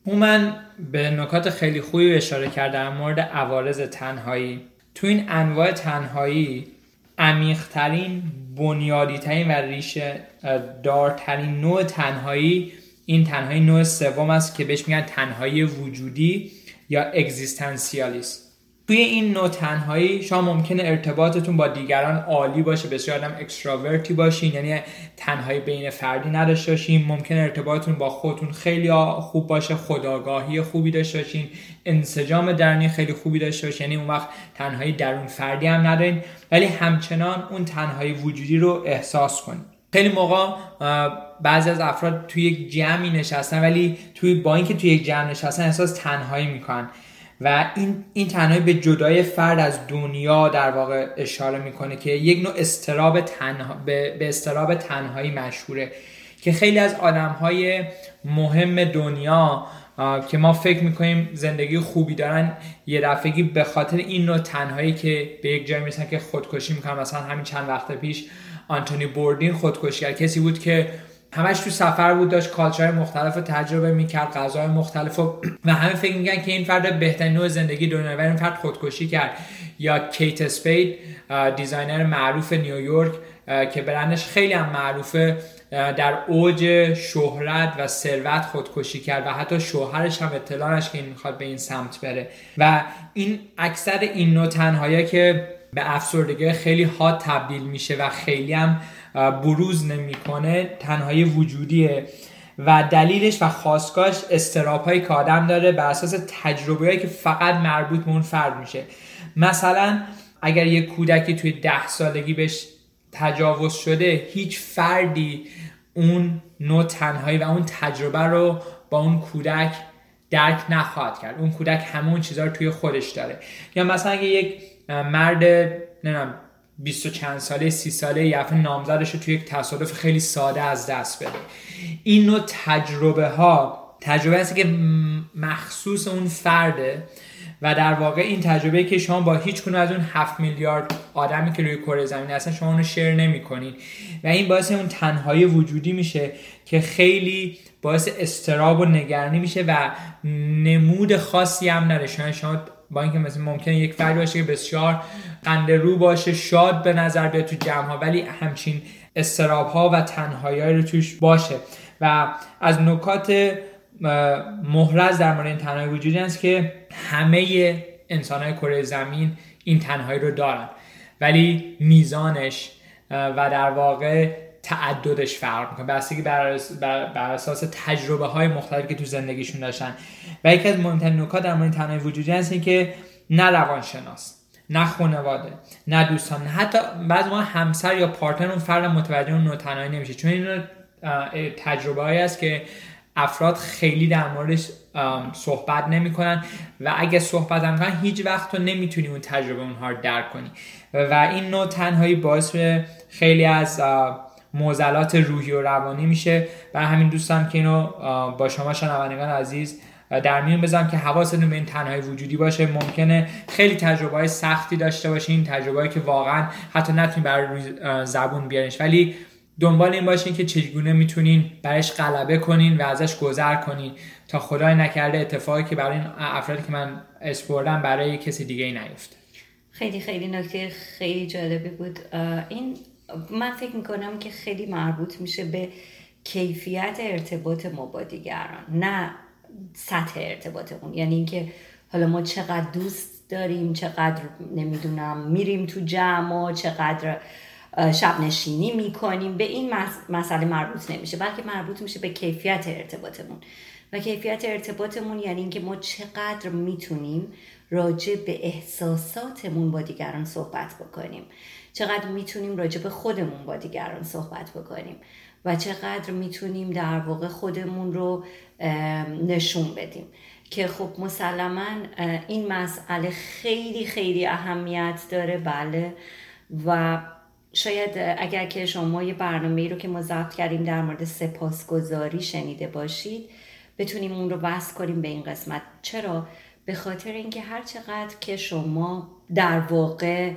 من به نکات خیلی خوبی اشاره کردم مورد عوارض تنهایی. تو این انواع تنهایی عمیق‌ترین، بنیادی‌ترین و ریشه دارترین نوع تنهایی، این تنهایی نوع سوم است که بهش میگن تنهایی وجودی یا اگزیستانسیالیسم. توی این نوع تنهایی شما ممکنه ارتباطتون با دیگران عالی باشه، بسیار هم اکستراورتی باشین، یعنی تنهایی بین فردی نداشته باشین، ممکنه ارتباطتون با خودتون خیلی خوب باشه، خودآگاهی خوبی داشته باشین، انسجام درونی خیلی خوبی داشته باشین، یعنی اون وقت تنهایی درون فردی هم ندارین ولی همچنان اون تنهایی وجودی رو احساس کنین. خیلی موقع بعضی از افراد توی یک جمعی نشستن ولی توی یک جمع نشستن احساس تنهایی میکنن و این تنهایی به جدای فرد از دنیا در واقع اشاره میکنه که یک نوع اضطراب به اضطراب تنهایی مشهوره که خیلی از آدمهای مهم دنیا که ما فکر میکنیم زندگی خوبی دارن یه دفعه‌ای به خاطر این نوع تنهایی که به یک جایی میرسن که خودکشی میکنن. مثلا همین چند وقت پیش آنتونی بوردین خودکشی کرد، کسی بود که همش تو سفر بود، داشت کالچرهای مختلف رو تجربه میکرد، غذاهای مختلف و همه فکر میکنن که این فرد بهترین نوع زندگی دنیا، و این فرد خودکشی کرد. یا کیت اسپید، دیزاینر معروف نیویورک که برندش خیلی هم معروفه، در اوج شهرت و ثروت خودکشی کرد و حتی شوهرش هم اطلاع نشد که این میخواد به این سمت بره. و این اکثر این نوع تنهایی که به افسردگی خیلی حاد تبدیل میشه و خیلی هم بروز نمیکنه، تنهایی وجودیه و دلیلش و خاصگاهش استراپایی که آدم داره بر اساس تجربه‌ای که فقط مربوط به اون فرد میشه. مثلا اگر یه کودکی توی 10 سالگی بهش تجاوز شده، هیچ فردی اون نوع تنهایی و اون تجربه رو با اون کودک درک نخواهد کرد. اون کودک همون چیزا رو توی خودش داره. یا مثلا اگه یک مرد 20 و چند ساله 30 ساله یعنی نامزدش رو توی یک تصادف خیلی ساده از دست بده، این نوع تجربه هست که مخصوص اون فرده و در واقع این تجربه که شما با هیچ کدوم از اون 7 میلیارد آدمی که روی کره زمین هستن شما اونو شیر نمی‌کنین و این باعث اون تنهایی وجودی میشه که خیلی باعث اضطراب و نگرانی میشه و نمود خاصی هم نداره. شما با اینکه مثلا ممکنه یک فرد باشه که بسیار قندرو باشه، شاد به نظر بیاد تو جمع‌ها، ولی همچین استراب‌ها و تنهایی‌ها رو توش باشه. و از نکات محرز در مورد این تنهایی وجودی است که همه انسان‌های کره زمین این تنهایی رو دارن، ولی میزانش و در واقع تعددش فرق میکنه، بستگی بر اساس تجربه های مختلفی که تو زندگیشون داشتن. و یکی از مهمترین نکات در مورد تنهایی وجودی هست این که نه روانشناس، نه خانواده، نه دوستان، نه حتی بعضی وقتا همسر یا پارتنر اون فرد متوجه اون نوع تنهایی نمیشه، چون این تجربه هایی است که افراد خیلی در موردش صحبت نمیکنن و اگه صحبت هم کنن هیچ وقت تو نمیتونی اون تجربه اونها رو درک کنی و این نوع تنهایی باعث خیلی از معضلات روحی و روانی میشه. برای همین دوستم که اینو با شما شنوندگان عزیز در میون بذارم که حواستون به این تنهایی وجودی باشه. ممکنه خیلی تجربه‌های سختی داشته باشین، تجربه‌ای که واقعا حتی نتونین برای زبون بیارینش، ولی دنبال این باشین که چگونه میتونین برایش غلبه کنین و ازش گذر کنین تا خدای نکرده اتفاقی که برای این افرادی که من اسپردم برای کسی دیگه ای نیفته. خیلی خیلی نکته خیلی جالبی بود. این من فکر میکنم که خیلی مربوط میشه به کیفیت ارتباط ما با دیگران، نه سطح ارتباطمون. یعنی اینکه حالا ما چقدر دوست داریم، چقدر نمیدونم میریم تو جمع، چقدر شب نشینی میکنیم، به این مسئله مربوط نمیشه، بلکه مربوط میشه به کیفیت ارتباطمون. و کیفیت ارتباطمون یعنی اینکه ما چقدر میتونیم راجع به احساساتمون با دیگران صحبت بکنیم، چقدر میتونیم راجع به خودمون با دیگران صحبت بکنیم و چقدر میتونیم در واقع خودمون رو نشون بدیم. که خب مسلماً این مسئله خیلی خیلی اهمیت داره. بله، و شاید اگر که شما یه برنامه‌ای رو که ما ضبط کردیم در مورد سپاسگزاری شنیده باشید، بتونیم اون رو بحث کنیم به این قسمت. چرا؟ به خاطر اینکه هر چقدر که شما در واقع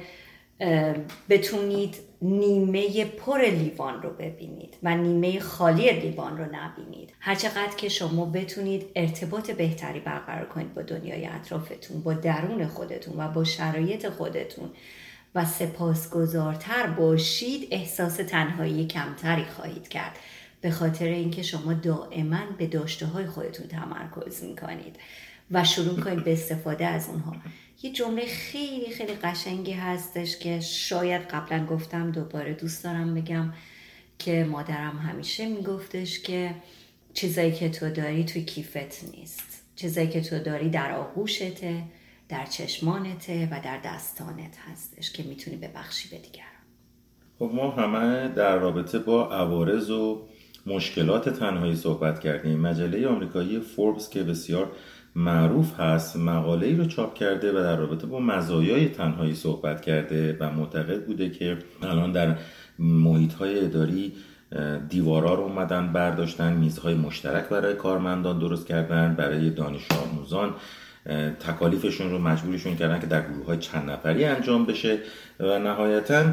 بتونید نیمه پر لیوان رو ببینید و نیمه خالی لیوان رو نبینید، هر چقدر که شما بتونید ارتباط بهتری برقرار کنید با دنیای اطرافتون، با درون خودتون و با شرایط خودتون و سپاسگزارتر باشید، احساس تنهایی کمتری خواهید کرد، به خاطر اینکه شما دائما به داشته‌های خودتون تمرکز می‌کنید و شروع کنید به استفاده از اونها. یه جمله خیلی خیلی قشنگی هستش که شاید قبلا گفتم، دوباره دوست دارم بگم، که مادرم همیشه میگفتش که چیزایی که تو داری توی کیفت نیست، چیزایی که تو داری در آغوشته، در چشمانته و در دستانت هستش که میتونی ببخشی به دیگران. خب ما همه در رابطه با عوارض و مشکلات تنهایی صحبت کردیم. مجله آمریکایی فوربس که بسیار معروف هست، مقاله‌ای رو چاپ کرده و در رابطه با مزایای تنهایی صحبت کرده و معتقد بوده که الان در محیط‌های اداری دیوارا رو اومدن برداشتن، میزهای مشترک برای کارمندان درست کردن، برای دانش آموزان تکالیفشون رو مجبورشون کردن که در گروه‌های چند نفری انجام بشه و نهایتاً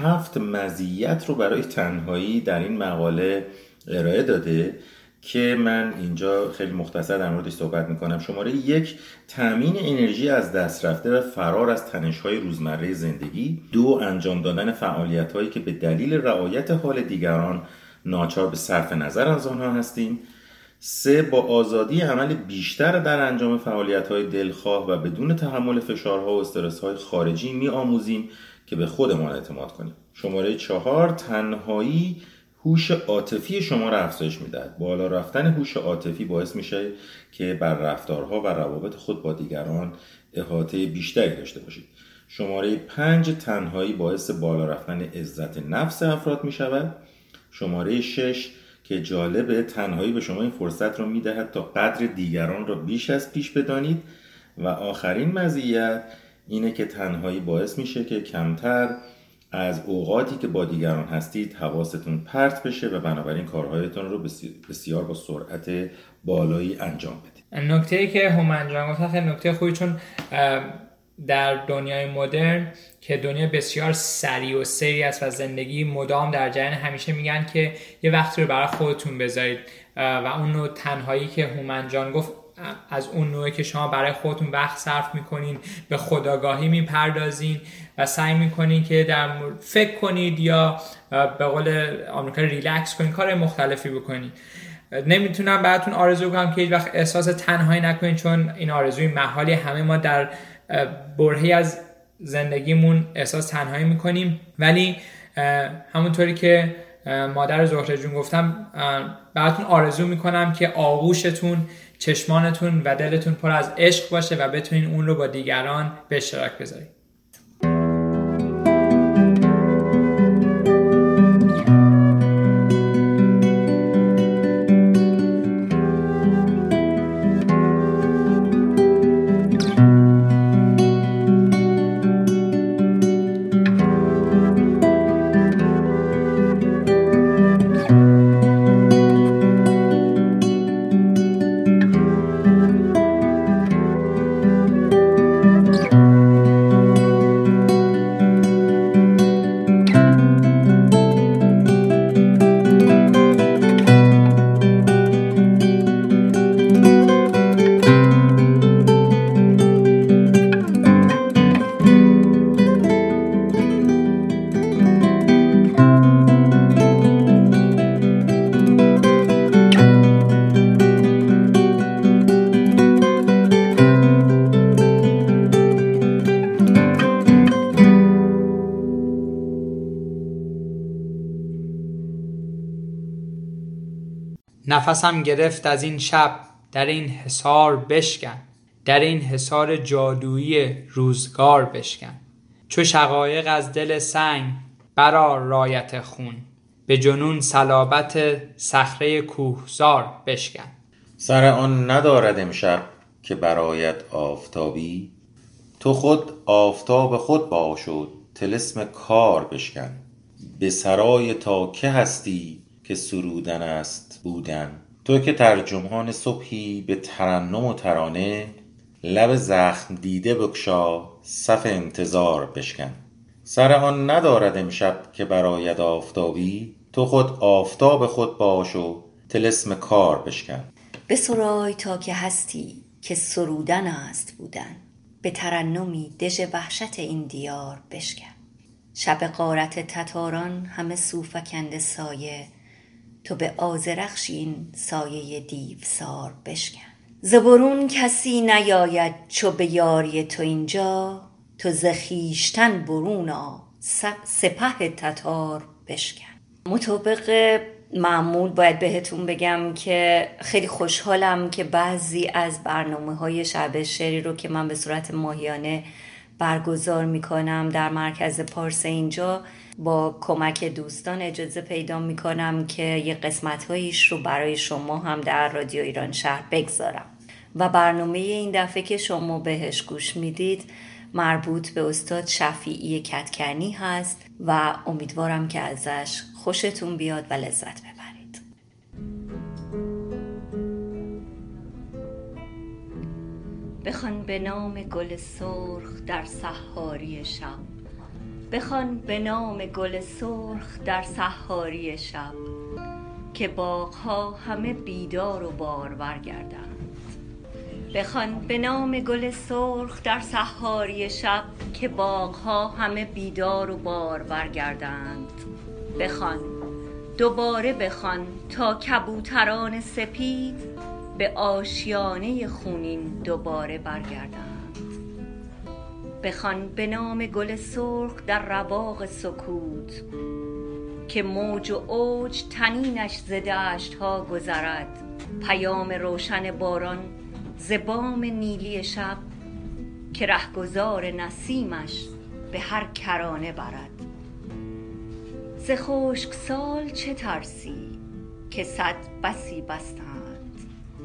7 مزیت رو برای تنهایی در این مقاله ارائه داده که من اینجا خیلی مختصر در موردش صحبت میکنم. شماره 1، تامین انرژی از دست رفته و فرار از تنش‌های روزمره زندگی. 2، انجام دادن فعالیت‌هایی که به دلیل رعایت حال دیگران ناچار به صرف نظر از آنها هستیم. 3، با آزادی عمل بیشتر در انجام فعالیت‌های دلخواه و بدون تحمل فشارها و استرس‌های خارجی می‌آموزیم که به خودمان اعتماد کنیم. شماره 4، تنهایی هوش عاطفی شما را افزایش میدهد. بالا رفتن هوش عاطفی باعث میشه که بر رفتارها و روابط خود با دیگران احاطه بیشتری داشته باشید. شماره 5، تنهایی باعث بالا رفتن عزت نفس افراد میشود. شماره 6 که جالبه، تنهایی به شما این فرصت را میدهد تا قدر دیگران را بیش از پیش بدانید. و آخرین مزیت اینه که تنهایی باعث میشه که کمتر از اوقاتی که با دیگران هستید حواستون پرت بشه و بنابراین کارهایتون رو بسیار با سرعت بالایی انجام بدید. نکته‌ای که هومن جان گفت خیلی نکته خوبی، چون در دنیای مدرن که دنیا بسیار سریع و سری است و زندگی مدام در جریان، همیشه میگن که یه وقتی رو برای خودتون بذارید و اون نوع تنهایی که هومن جان گفت از اون نوعی که شما برای خودتون وقت صرف میکنین، به خودآگاهی میپردازین و سعی میکنین که در فکر کنید یا به قول آمریکایی ریلکس کنین، کار مختلفی بکنین. نمیتونم براتون آرزو کنم که هیچ وقت احساس تنهایی نکنید، چون این آرزوی محالی، همه ما در برهه‌ای از زندگیمون احساس تنهایی میکنیم. ولی همونطوری که مادر زهره جون گفتم، براتون آرزو میکنم که آغوشتون، چشمانتون و دلتون پر از عشق باشه و بتونین اون رو با دیگران به اشتراک بذارید. نفسم گرفت از این شب، در این حصار بشکن، در این حصار جادویی روزگار بشکن. چو شقایق از دل سنگ برآر رایت خون، به جنون صلابت صخره کوهسار بشکن. سر آن ندارد امشب که برآید آفتابی، تو خود آفتاب خود باش و طلسم کار بشکن. به سرای تا که هستی که سرودن است بودن، تو که ترجمان صبحی به ترنم و ترانه، لب زخم دیده بکشا، صف انتظار بشکن. سر آن ندارد امشب که برآید آفتابی، تو خود آفتاب خود باش و طلسم کار بشکن. به سرای تا که هستی که سرودن است بودن، به ترنمی دژ وحشت این دیار بشکن. شب غارت تتاران همه صوفکنده سایه، تو به آذرخش این سایه دیو سار بشکن. ز برون کسی نیاید چو به یاری تو اینجا، تو ز خویشتن برون آ، سپه تتار بشکن. مطابق معمول باید بهتون بگم که خیلی خوشحالم که بعضی از برنامه‌های شب شعری رو که من به صورت ماهیانه برگزار میکنم در مرکز پارس اینجا، با کمک دوستان اجازه پیدا میکنم که یه قسمت‌هایش رو برای شما هم در رادیو ایران شهر بگذارم. و برنامه این دفعه که شما بهش گوش میدید مربوط به استاد شفیعی کدکنی هست و امیدوارم که ازش خوشتون بیاد و لذت ببرید. بخوان به نام گل سرخ در سحاری شب، بخوان به نام گل سرخ در سحاری شب، که باغها همه بیدار و بارور گردند. بخوان به نام گل سرخ در سحاری شب، که باغها همه بیدار و بارور گردند. بخوان، دوباره بخوان تا کبوتران سپید به آشیانه خونین دوباره برگردند. بخوان به نام گل سرخ در رواق سکوت، که موج و اوج تنینش ز دشت‌ها گذرد، پیام روشن باران ز بام نیلی شب، که رهگذار نسیمش به هر کرانه برد. ز خشکسال چه ترسی که صد بسی بستند،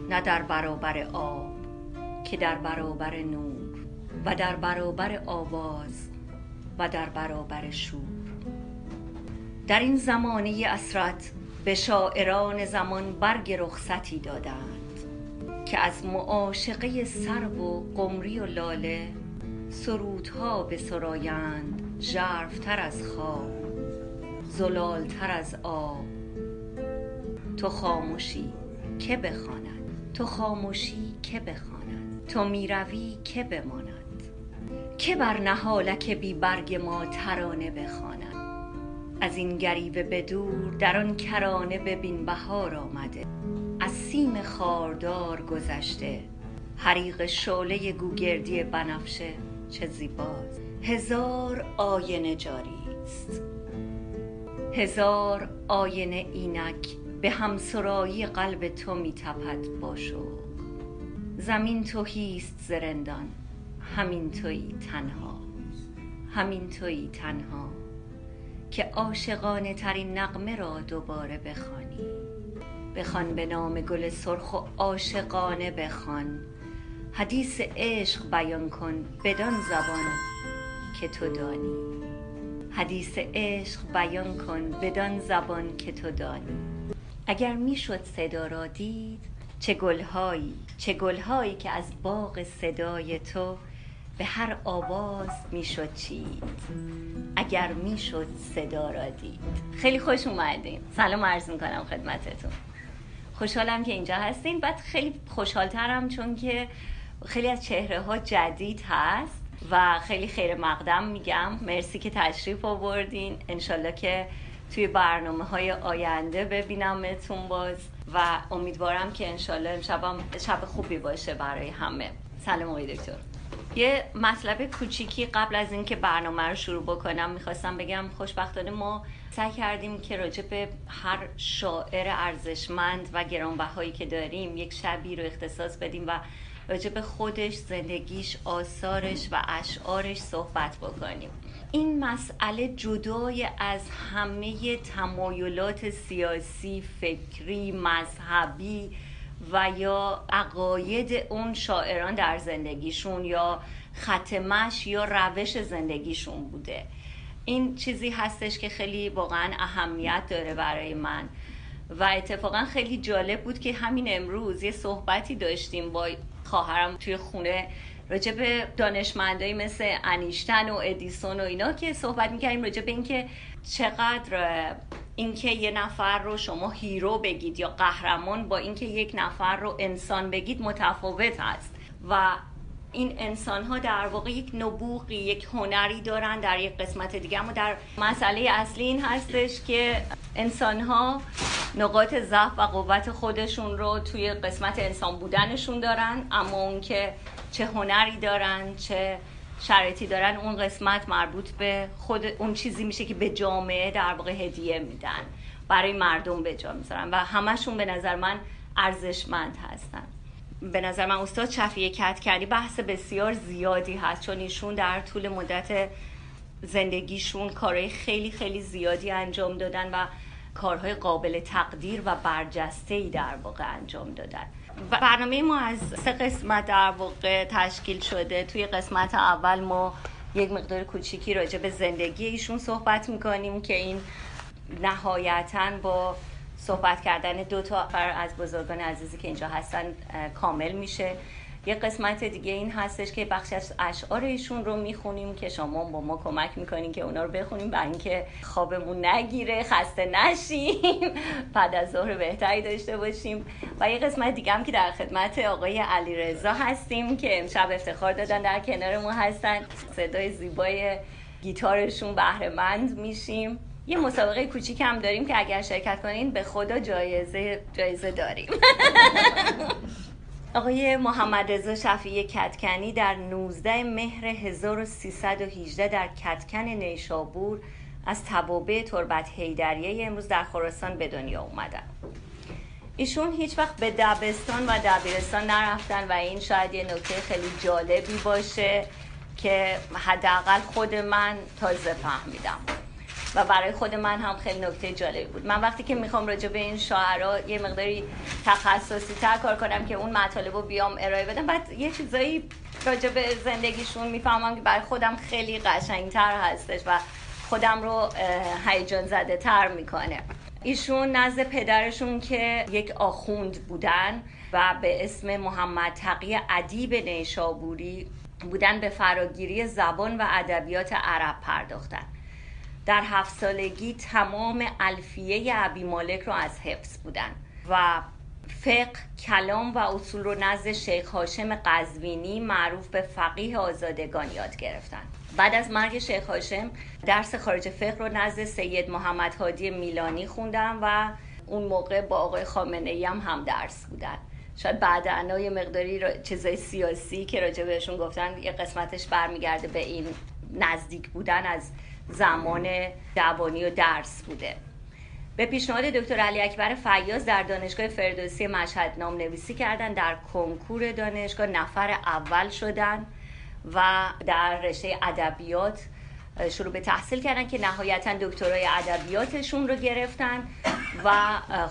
نه در برابر آب که در برابر نور، و در برابر آواز و در برابر شور. در این زمانه اسرت به شاعران زمان برگ رخصتی دادند، که از معاشقه سرو و قمری و لاله سرودها به سرایند، ژرفتر از خواب، زلالتر از آب. تو خاموشی که بخواند، تو خاموشی که بخواند، تو میروی که بماند، که بر نهالک بی برگ ما ترانه بخواند. از این گریوه به دور در آن کرانه ببین بهار آمده، از سیم خاردار گذشته، حریق شعله گوگردی بنفشه چه زیباست. هزار آینه جاری است، هزار آینه اینک به همسرایی قلب تو میتپد با شوق. زمین تویی است زرندان، همین تویی تنها، همین تویی تنها که عاشقانه ترین نغمه را دوباره بخوانی. بخوان به نام گل سرخ و عاشقانه بخوان، حدیث عشق بیان کن بدان زبان که تو دانی، حدیث عشق بیان کن بدان زبان که تو دانی. اگر میشد صدا را دید، چه گلهایی، چه گلهایی که از باغ صدای تو به هر آواز میشد چید. اگر میشد صدا را دید. خیلی خوش اومدین، سلام عرض میکنم خدمتتون. خوشحالم که اینجا هستین. بعد خیلی خوشحالترم چون که خیلی از چهره ها جدید هست و خیلی خیر مقدم میگم. مرسی که تشریف آوردین، انشالله که توی برنامه‌های آینده ببینمتون باز و امیدوارم که انشالله امشبم شب خوبی باشه برای همه. سلام آقای دکتر. یه مطلب کوچیکی قبل از اینکه برنامه رو شروع بکنم میخواستم بگم. خوشبختانه ما سعی کردیم که راجع به هر شاعر ارزشمند و گرانبهایی که داریم یک شبی رو اختصاص بدیم و راجع به خودش، زندگیش، آثارش و اشعارش صحبت بکنیم. این مسئله جدای از همه تمایلات سیاسی، فکری، مذهبی و یا عقاید اون شاعران در زندگیشون یا خط مشی یا روش زندگیشون بوده. این چیزی هستش که خیلی واقعا اهمیت داره برای من و اتفاقا خیلی جالب بود که همین امروز یه صحبتی داشتیم با خواهرم توی خونه راجع به دانشمندایی مثل انیشتن و ادیسون و اینا که صحبت می‌کردیم راجع به اینکه چقدر اینکه یه نفر رو شما هیرو بگید یا قهرمان با اینکه یک نفر رو انسان بگید متفاوت است و این انسان‌ها در واقع یک نبوغی، یک هنری دارن در یک قسمت دیگه. اما در مسئله اصلی این هستش که انسان‌ها نقاط ضعف و قوت خودشون رو توی قسمت انسان بودنشون دارن، اما اون که چه هنری دارن، چه شرایطی دارن، اون قسمت مربوط به خود اون چیزی میشه که به جامعه در واقع هدیه میدن، برای مردم به جا میذارن و همشون به نظر من ارزشمند هستن. به نظر من استاد شفیعی کدکنی بحث بسیار زیادی هست چون ایشون در طول مدت زندگیشون کارهای خیلی خیلی زیادی انجام دادن و کارهای قابل تقدیر و برجسته‌ای در واقع انجام دادن. برنامه ما از سه قسمت در واقع تشکیل شده. توی قسمت اول ما یک مقدار کوچیکی راجع به زندگی ایشون صحبت میکنیم که این نهایتاً با صحبت کردن دو تا از بزرگان عزیزی که اینجا هستن کامل میشه. یک قسمت دیگه این هستش که بخشی از اشعار ایشون رو میخونیم که شما با ما کمک میکنین که اونا رو بخونیم برای اینکه خوابمون نگیره، خسته نشیم، بعد از ظهر بهتری داشته باشیم. و یک قسمت دیگه هم که در خدمت آقای علیرضا هستیم که امشب افتخار دادن در کنار ما هستن. صدای زیبای گیتارشون بهره مند میشیم. یه مسابقه کوچیک هم داریم که اگر شرکت کنین به خدا جایزه داریم. آقای محمد رضا شفیعی کدکنی در 19 مهر 1318 در کدکن نیشابور از توابع تربت حیدریه امروز در خراسان به دنیا اومدن. ایشون هیچ وقت به دبستان و دبیرستان نرفتن و این شاید یه نکته خیلی جالبی باشه که حداقل خود من تازه فهمیدم و برای خود من هم خیلی نکته جالبی بود. من وقتی که میخوام راجع به این شاعرها یه مقداری تخصصی تر کار کنم که اون مطالب رو بیام ارائه بدم، بعد یه چیزایی راجع به زندگیشون میفهمم که برای خودم خیلی قشنگتر هستش و خودم رو هیجان زده تر میکنه. ایشون نزد پدرشون که یک آخوند بودن و به اسم محمد تقی ادیب نیشابوری بودن به فراگیری زبان و ادبیات عرب پرداختن. در 7 سالگی تمام الفیه ابی مالک رو از حفظ بودن و فقه، کلام و اصول رو نزد شیخ هاشم قزوینی معروف به فقیه آزادگان یاد گرفتن. بعد از مرگ شیخ هاشم درس خارج فقه رو نزد سید محمد هادی میلانی خوندن و اون موقع با آقای خامنه‌ای هم درس بودن. شاید بعداً یه مقداری چیزای سیاسی که راجع بهشون گفتن یه قسمتش برمیگرده به این نزدیک بودن از زمان جوانی و درس بوده. به پیشنهاد دکتر علی اکبر فیاض در دانشگاه فردوسی مشهد نام‌نویسی کردن، در کنکور دانشگاه نفر اول شدن و در رشته ادبیات شروع به تحصیل کردن که نهایتاً دکترای ادبیاتشون رو گرفتن و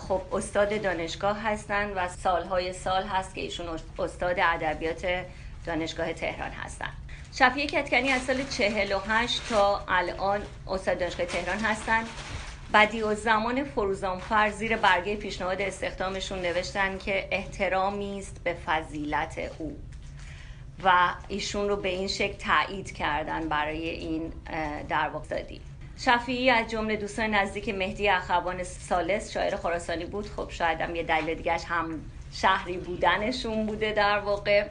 خب استاد دانشگاه هستن و سالهای سال هست که ایشون استاد ادبیات دانشگاه تهران هستن. شفیعی کدکنی از سال 48 تا الان استاد دانشگاه تهران هستن. بدیع‌الزمان فروزانفر زیر برگه پیشنهاد استخدامشون نوشتن که احترامی است به فضیلت او و ایشون رو به این شکل تایید کردن برای این در واقع دادی. شفیعی از جمله دوستان نزدیک مهدی اخوان ثالث شاعر خراسانی بود. خب شاید هم یه دلیل دیگه‌اش هم شهری بودنشون بوده در واقع.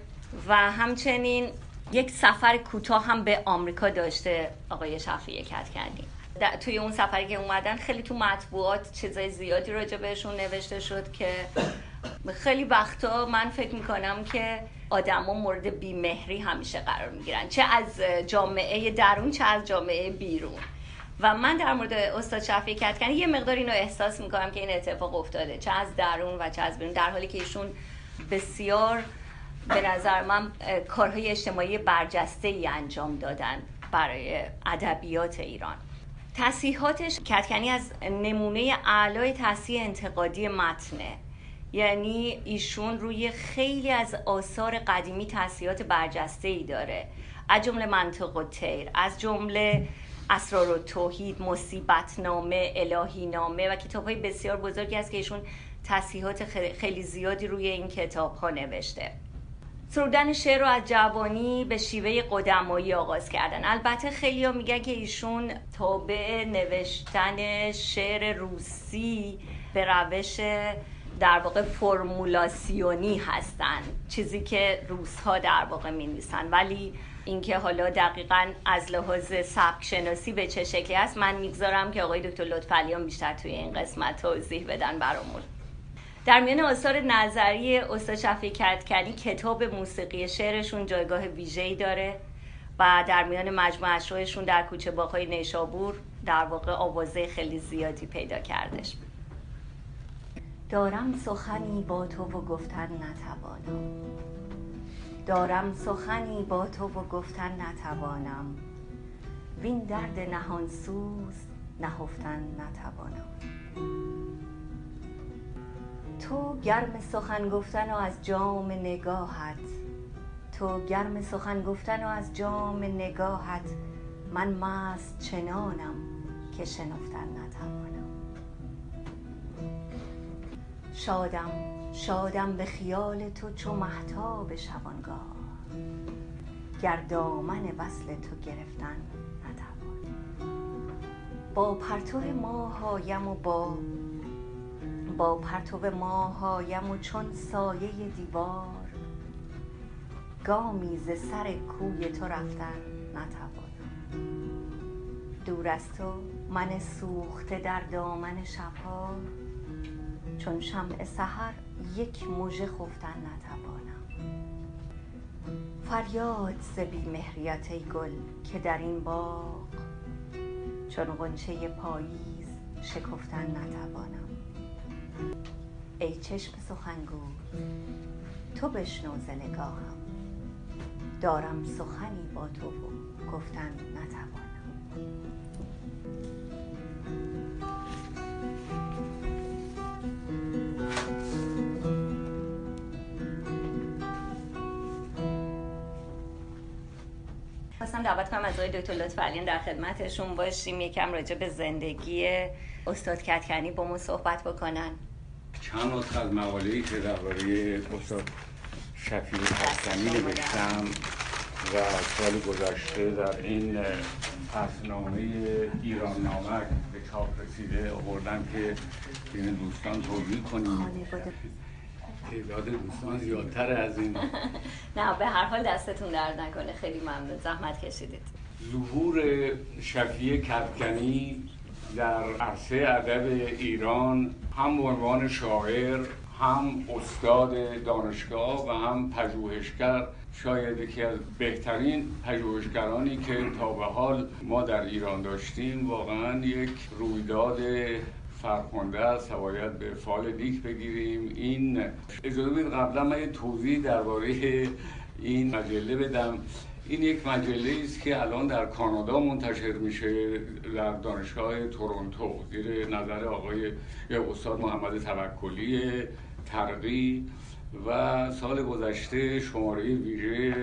و همچنین یک سفر کوتاه هم به آمریکا داشته آقای شفیعی کدکنی. توی اون سفری که اومدن خیلی تو مطبوعات چیزای زیادی راجع بهشون نوشته شد که خیلی وقتا من فکر میکنم که آدما مورد بیمهری همیشه قرار میگیرن، چه از جامعه درون چه از جامعه بیرون. و من در مورد استاد شفیعی کدکنی یه مقدار اینو احساس میکنم که این اتفاق افتاده، چه از درون و چه از بیرون، در حالی که ایشون بسیار به نظر من کارهای اجتماعی برجسته‌ای انجام دادن برای ادبیات ایران. تصحیحاتش کدکنی از نمونه اعلای تصحیح انتقادی متنه، یعنی ایشون روی خیلی از آثار قدیمی تصحیحات برجسته‌ای داره، از جمله منطق الطیر، از جمله اسرار توحید، مصیبت نامه، الهی نامه و کتاب‌های بسیار بزرگی است که ایشون تصحیحات خیلی زیادی روی این کتاب‌ها نوشته. سرودن شعر رو از جوانی به شیوه قدمایی آغاز کردن. البته خیلی ها میگن که ایشون تابع نوشتن شعر روسی به روش در واقع فرمولاسیونی هستن، چیزی که روس‌ها در واقع می‌نویسن، ولی اینکه حالا دقیقاً از لحاظ سبک شناسی به چه شکلی است من می‌گذارم که آقای دکتر لطفیان بیشتر توی این قسمت توضیح بدن برامون. در میان آثار نظری استاد شفیعی کدکنی کتاب موسیقی شعرشون جایگاه ویژه‌ای داره و در میان مجموعه اشعارشون در کوچه باغ‌های نیشابور در واقع آوازه خیلی زیادی پیدا کردش. دارم سخنی با تو و گفتن نتوانم، دارم سخنی با تو و گفتن نتوانم، وین درد نهان سوز نهفتن نتوانم. تو گرم سخن گفتن و از جام نگاهت، تو گرم سخن گفتن و از جام نگاهت، من مست چنانم که شنفتن نتوانم. شادم شادم به خیال تو چو مهتاب شبانگاه، گر دامن وصل تو گرفتن نتوانم. با پرتو ماهایم و با پرتو ماهایم و چون سایه دیوار، گامی ز سر کوی تو رفتن نتوانم. دور از تو من سوخته در دامن شبها، چون شمع سحر یک مژه خفتن نتوانم. فریاد ز بی‌مهریت ای گل که در این باغ، چون غنچه پاییز شکفتن نتوانم. ای چشم سخنگوی تو بشنو ز نگاهم، دارم سخنی با تو و گفتن نتوانم. خواستم دعوت کنم از آقای دکتر لطفیان در خدمتشون باشیم یکم راجع به زندگی استاد کدکنی با ما صحبت بکنن. چند تا از مقاله‌ای که درباره استاد شفیعی کدکنی نوشتم و سال گذشته در این پسنامه ایران نامه به چاپ رسیده آوردم که این دوستان توضیح کنیم. تعداد دوستان زیادتر از این. نه به هر حال دستتون درد نکنه، خیلی ممنون زحمت کشیدید. ظهور شفیعی کدکنی در عرصه ادب ایران هم به عنوان شاعر، هم استاد دانشگاه و هم پژوهشگر، شاید یکی از بهترین پژوهشگرانی که تا به حال ما در ایران داشتیم، واقعا یک رویداد فرخنده است. باید به فال نیک بگیریم. این اجازه بدید قبلا من یه توضیح درباره این مجله بدم. این یک مجله است که الان در کانادا منتشر میشه، در دانشگاه تورنتو زیر نظر آقای استاد محمد توکلی ترقی، و سال گذشته شماره ویژه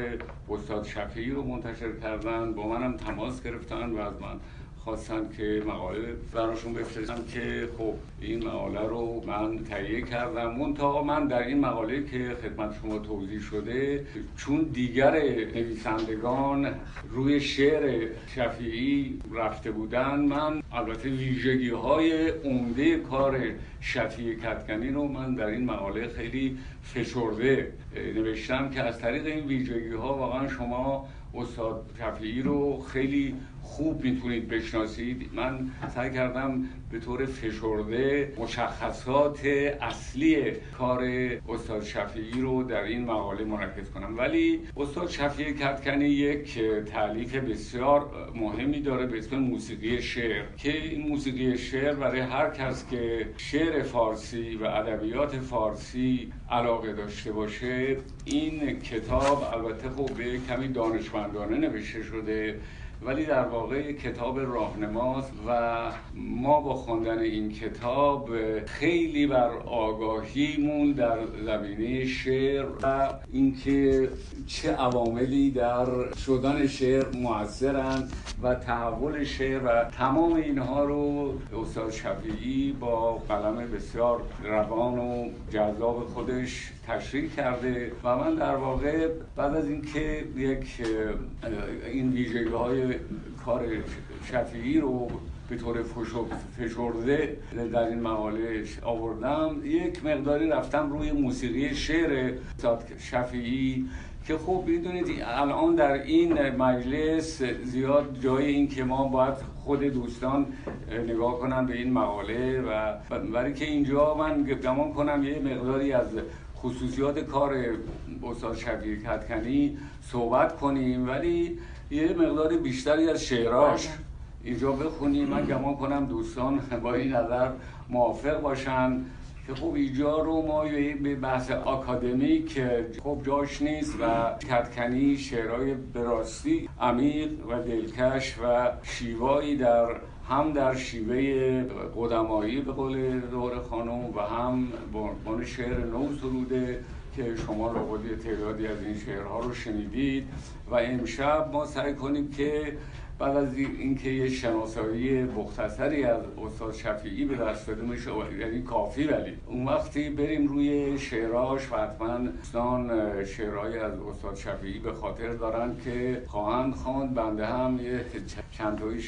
استاد شفیعی رو منتشر کردن. با منم تماس گرفتن و از من خواستن که مقاله براشون بفرستم که خب این مقاله رو من تهیه کردم. منتها من در این مقاله که خدمت شما توضیح شده، چون دیگر نویسندگان روی شعر شفیعی رفته بودن، من البته ویژگی‌های عمده کار شفیعی کدکنی رو من در این مقاله خیلی فشرده نوشتم که از طریق این ویژگی‌ها واقعا شما استاد شفیعی رو خیلی خوب میتونید بشناسید. من سعی کردم به طور فشرده مشخصات اصلی کار استاد شفیعی رو در این مقاله منعکس کنم. ولی استاد شفیعی کدکنی یک تالیف بسیار مهمی داره به اسم موسیقی شعر، که این موسیقی شعر برای هر کس که شعر فارسی و ادبیات فارسی علاقه داشته باشه، این کتاب البته خب به کمی دانشمندانه نوشته شده، ولی در واقع کتاب راهنماست و ما با خواندن این کتاب خیلی بر آگاهیمون در زمینه شعر و اینکه چه عواملی در شدن شعر مؤثرند و تحول شعر و تمام اینها رو استاد شفیعی با قلم بسیار روان و جذاب خودش تشریح کرده. و من در واقع بعد از اینکه این ویژگی‌های کار شفیعی رو به طور فشرده در این مقاله آوردم، یک مقداری رفتم روی موسیقی شعر استاد شفیعی، که خب می‌دونید الان در این مجلس زیاد جای این که ما باید خود دوستان نگاه کنن به این مقاله، و برای که اینجا من گمان کنم یه مقداری از خصوصیات کار استاد شفیعی کدکنی صحبت کنیم، ولی یه مقدار بیشتری از شعراش اینجا بخونیم. من گمان کنم دوستان با این نظر موافق باشن که خب اینجا رو ما به بحث اکادمیک خب جاش نیست و کدکنی شعرهای براستی عمیق و دلکش و شیوایی در هم در شیوه قدمایی به قول دور خانم و هم برمان شعر نو سروده که شما را بودی تعدادی از این شعرها رو شنیدید. و امشب ما سعی کنیم که بعد از اینکه یه شناسایی مختصری از استاد شفیعی به دست داده میشه، یعنی کافی، ولی اون وقتی بریم روی شعراش. و حتما دوستان شعرهای از استاد شفیعی به خاطر دارن که خواهند خواند. بنده هم یه چند تایی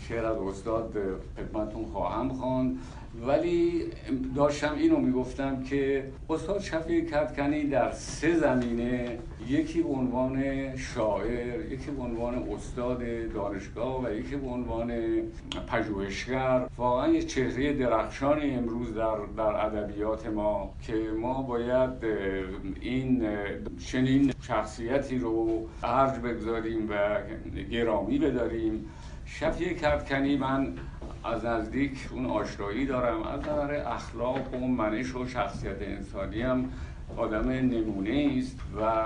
شعر از استاد خدمتتون خواهم خواند، ولی داشتم اینو میگفتم که استاد شفیعی کدکنی در سه زمینه، یکی به عنوان شاعر، یکی به عنوان استاد دانشگاه و یکی به عنوان پژوهشگر، واقعا یه چهره درخشان امروز در ادبیات ما که ما باید این چنین شخصیتی رو ارج بگذاریم و گرامی بداریم. شفیعی کدکنی من از نزدیک اون آشنایی دارم، از نظر اخلاق و منش و شخصیت انسانی هم آدم نمونه است. و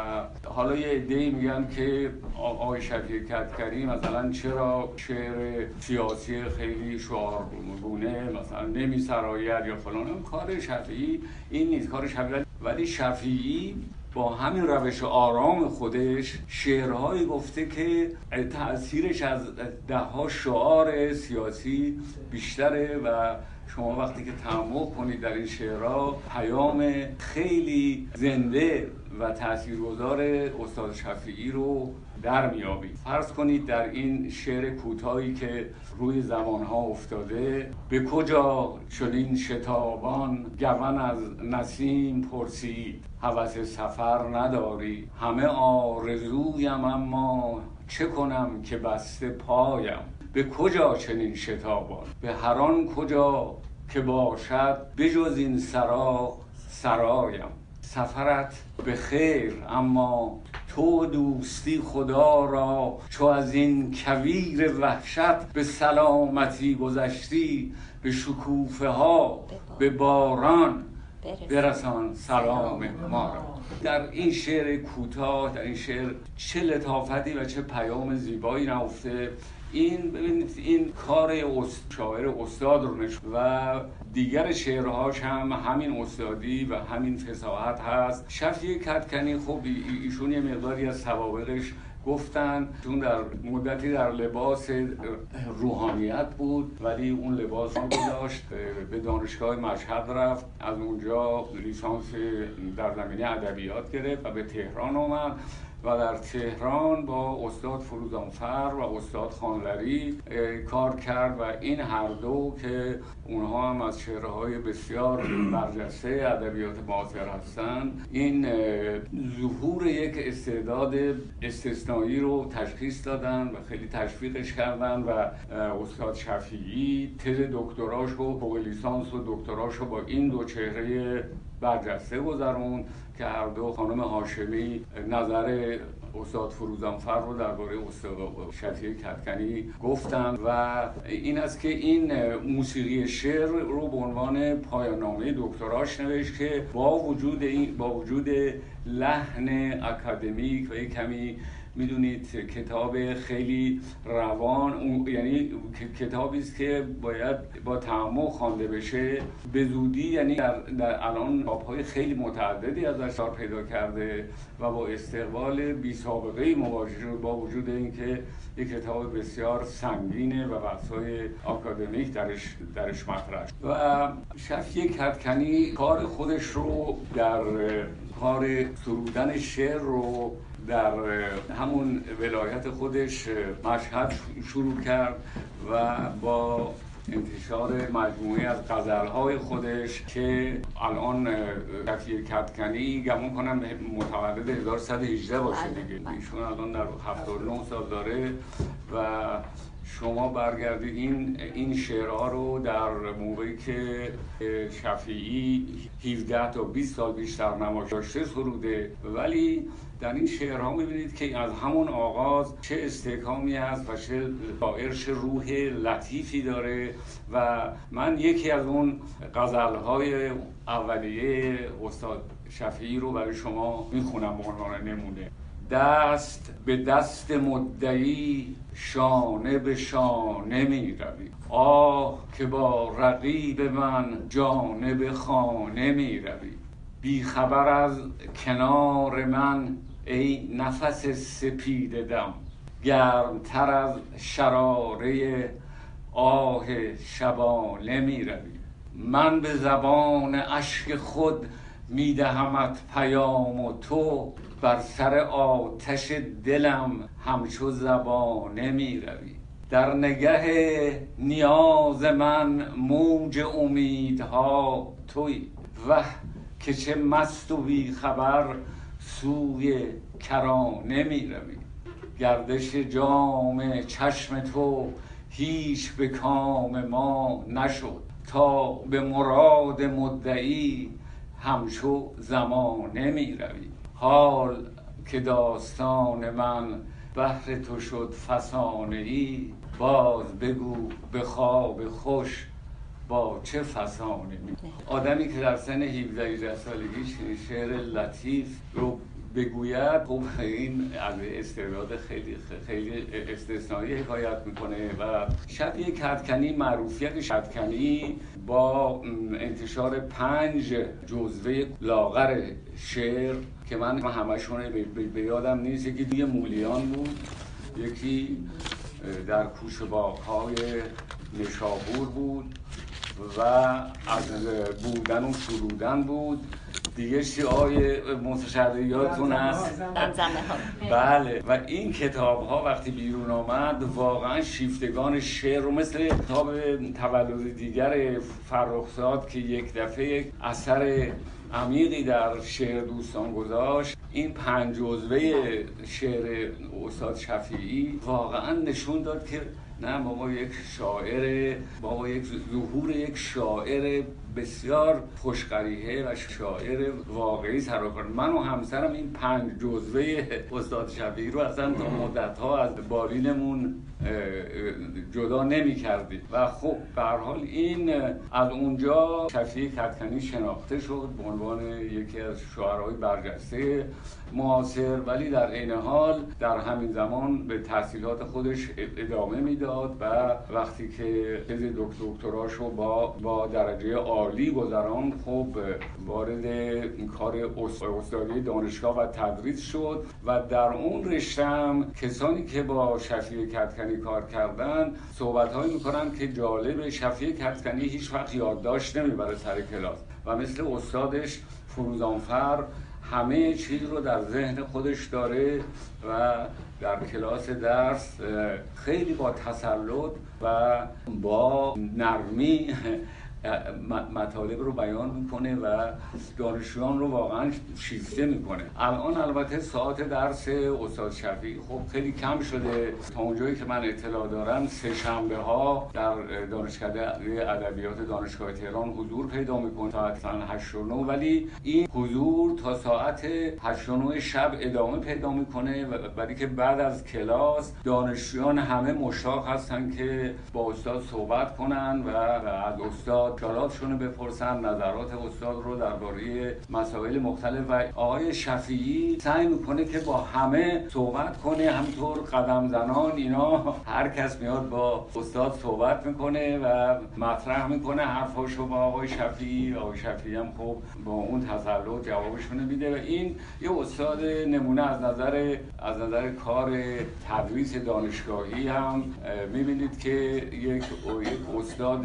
حالا یه عده‌ای میگن که آقای شفیعی کدکنی مثلا چرا شعر سیاسی خیلی شعارگونه مثلا نمی‌سراید یا فلان، کار شفیعی این نیست، کار شفیعی. ولی شفیعی با همین روش آرام خودش شعرهایی گفته که تأثیرش از ده‌ها شعار سیاسی بیشتره و شما وقتی که تعمق کنید در این شعرها، پیام خیلی زنده و تأثیرگذار استاد شفیعی رو در میابید. فرض کنید در این شعر کوتاهی که روی زمانها افتاده، به کجا چنین شتابان گون از نسیم پرسید، هوس سفر نداری، همه آرزویم اما چه کنم که بسته پایم، به کجا چنین شتابان؟ به هران کجا که باشد بجز این سرا سرایم. سفرت به خیر اما تو دوستی خدا را، چو از این کویر وحشت به سلامتی گذشتی، به شکوفه ها به باران برسان سلام ما را. در این شعر کوتاه، در این شعر چه لطافتی و چه پیام زیبایی نهفته. این ببینید این کار شاعر استاد رو نشون و دیگر شعرهاش هم همین استادی و همین فصاحت هست. شفیعی کدکنی خب ایشون یه مقداری از سوابقش گفتن، چون در مدتی در لباس روحانیت بود ولی اون لباس رو گذاشت، به دانشگاه مشهد رفت، از اونجا لیسانس در زمینه ادبیات گرفت و به تهران آمد و در تهران با استاد فروزانفر و استاد خانلری کار کرد و این هر دو که اونها هم از شعرهای بسیار برجسته ادبیات معاصر هستند، این ظهور یک استعداد استثنایی رو تشخیص دادن و خیلی تشویقش کردن و استاد شفیعی تز دکتراش و فوق لیسانس و دکتراش رو با این دو چهره برجسته گذرون که هر دو خانم هاشمی نظر استاد فروزانفر رو درباره استاد شفیعی کدکنی گفتم و این است که این موسیقی شعر رو به عنوان پایان نامه دکتراش نوشت که با وجود لحن اکادمیک و یک کمی میدونید کتاب خیلی روان، یعنی کتابی است که باید با تعمق خوانده بشه به زودی، یعنی در الان چاپ‌های خیلی متعددی ازش کار پیدا کرده و با استقبال بی‌سابقه‌ای مواجه شد، با وجود اینکه یک کتاب بسیار سنگینه و بحث‌های آکادمیک درش مطرح شد. و شفیعی کدکنی کار خودش رو در کار سرودن شعر رو در همون ولایت خودش مشهد شروع کرد و با انتشار مجموعه از غزل‌های خودش که الان شفیعی کدکنی گمان کنم متولد 1118 باشه دیگه، ایشون الان در 79 سال داره و شما برگردید این شعرها رو در موقعی که شفیعی 17 تا 20 سال بیشتر نماشته سروده، ولی در این شعرها می‌بینید که از همون آغاز چه استحکامی هست و چه شاعرش روح لطیفی داره و من یکی از اون غزل‌های اولیه استاد شفیعی رو برای شما میخونم به عنوان نمونه. دست به دست مدعی شانه به شانه می روی، آه که با رقیب من جانب خانه می روی. بی خبر از کنار من ای نفس سپید دم، گرمتر از شراره آه شبانه می روی. من به زبان اشک خود می دهمت پیام و تو بر سر آتش دلم همچو زبانه می روی. در نگه نیاز من موج امیدها تویی، وه که چه مست و بی خبر سوی کرانه می روی. گردش جام چشم تو هیچ به کام ما نشد، تا به مراد مدعی همچو زمانه می روی. حال که داستان من بهر تو شد فسانه ای، باز بگو به خواب خوش با چه فسانه ای. آدمی که در سن 17 سالگیش شعر لطیف رو بگوید خب این از استعداد خیلی استثنایی حکایت میکنه و شفیعی کدکنی معروفیت کدکنی با انتشار 5 جزوه لاغر شعر که من همشون به یادم نیست، یکی دیگه مولیان بود، یکی در کوچه باغ‌های نیشابور بود و از بودن و سرودن بود دیگه، شیعای متشرعیاتون هست بله. و این کتاب ها وقتی بیرون آمد واقعا شیفتگان شعر رو مثل کتاب تولد دیگر فرخزاد که یک دفعه اثر عمیقی در شعر دوستان گذاشت، این 5 جزوه شعر استاد شفیعی واقعا نشون داد که نه، ما یک ظهور یک شاعر بسیار خوشقریحه و شاعر واقعی سراغ کرد. من و همسرم این 5 جزوه استاد شفیعی رو اصلا تا مدت‌ها از بالینمون جدا نمی‌کردیم و خب به هر حال این از اونجا شفیعی کدکنی شناخته شد به عنوان یکی از شاعرهای برجسته معاصر، ولی در عین حال در همین زمان به تحصیلات خودش ادامه میداد و وقتی که تز دکتراشو با درجه عالی گذران، خب وارد کار استادی دانشگاه و تدریس شد و در اون رشته هم کسانی که با شفیعی کدکنی کار کردن صحبت‌هایی می‌کنن که جالب. شفیعی کدکنی هیچ وقت یادداشت نمیبره سر کلاس و مثل استادش فروزانفر همه چیز رو در ذهن خودش داره و در کلاس درس خیلی با تسلط و با نرمی مطالب رو بیان میکنه و دانشجویان رو واقعا شیفته میکنه. الان البته ساعت درس استاد شفیعی خب خیلی کم شده. تا اونجایی که من اطلاع دارم سه شنبه ها در دانشگاه ادبیات دانشگاه تهران حضور پیدا میکنه تا ساعت 8 و 9، ولی این حضور تا ساعت 8 و 9 شب ادامه پیدا میکنه، ولی که بعد از کلاس دانشجویان همه مشتاق هستن که با استاد صحبت کنن و از استاد سوالاتشون رو بپرسن، نظرات استاد رو درباره مسائل مختلف. و آقای شفیعی سعی میکنه که با همه صحبت کنه، همینطور قدم زنان اینا هر کس میاد با استاد صحبت میکنه و مطرح میکنه حرفاشو با آقای شفیعی. آقای شفیعی هم خب با اون تسلط جوابشون میده و این یه استاد نمونه از نظر کار تدریس دانشگاهی هم میبینید که یک استاد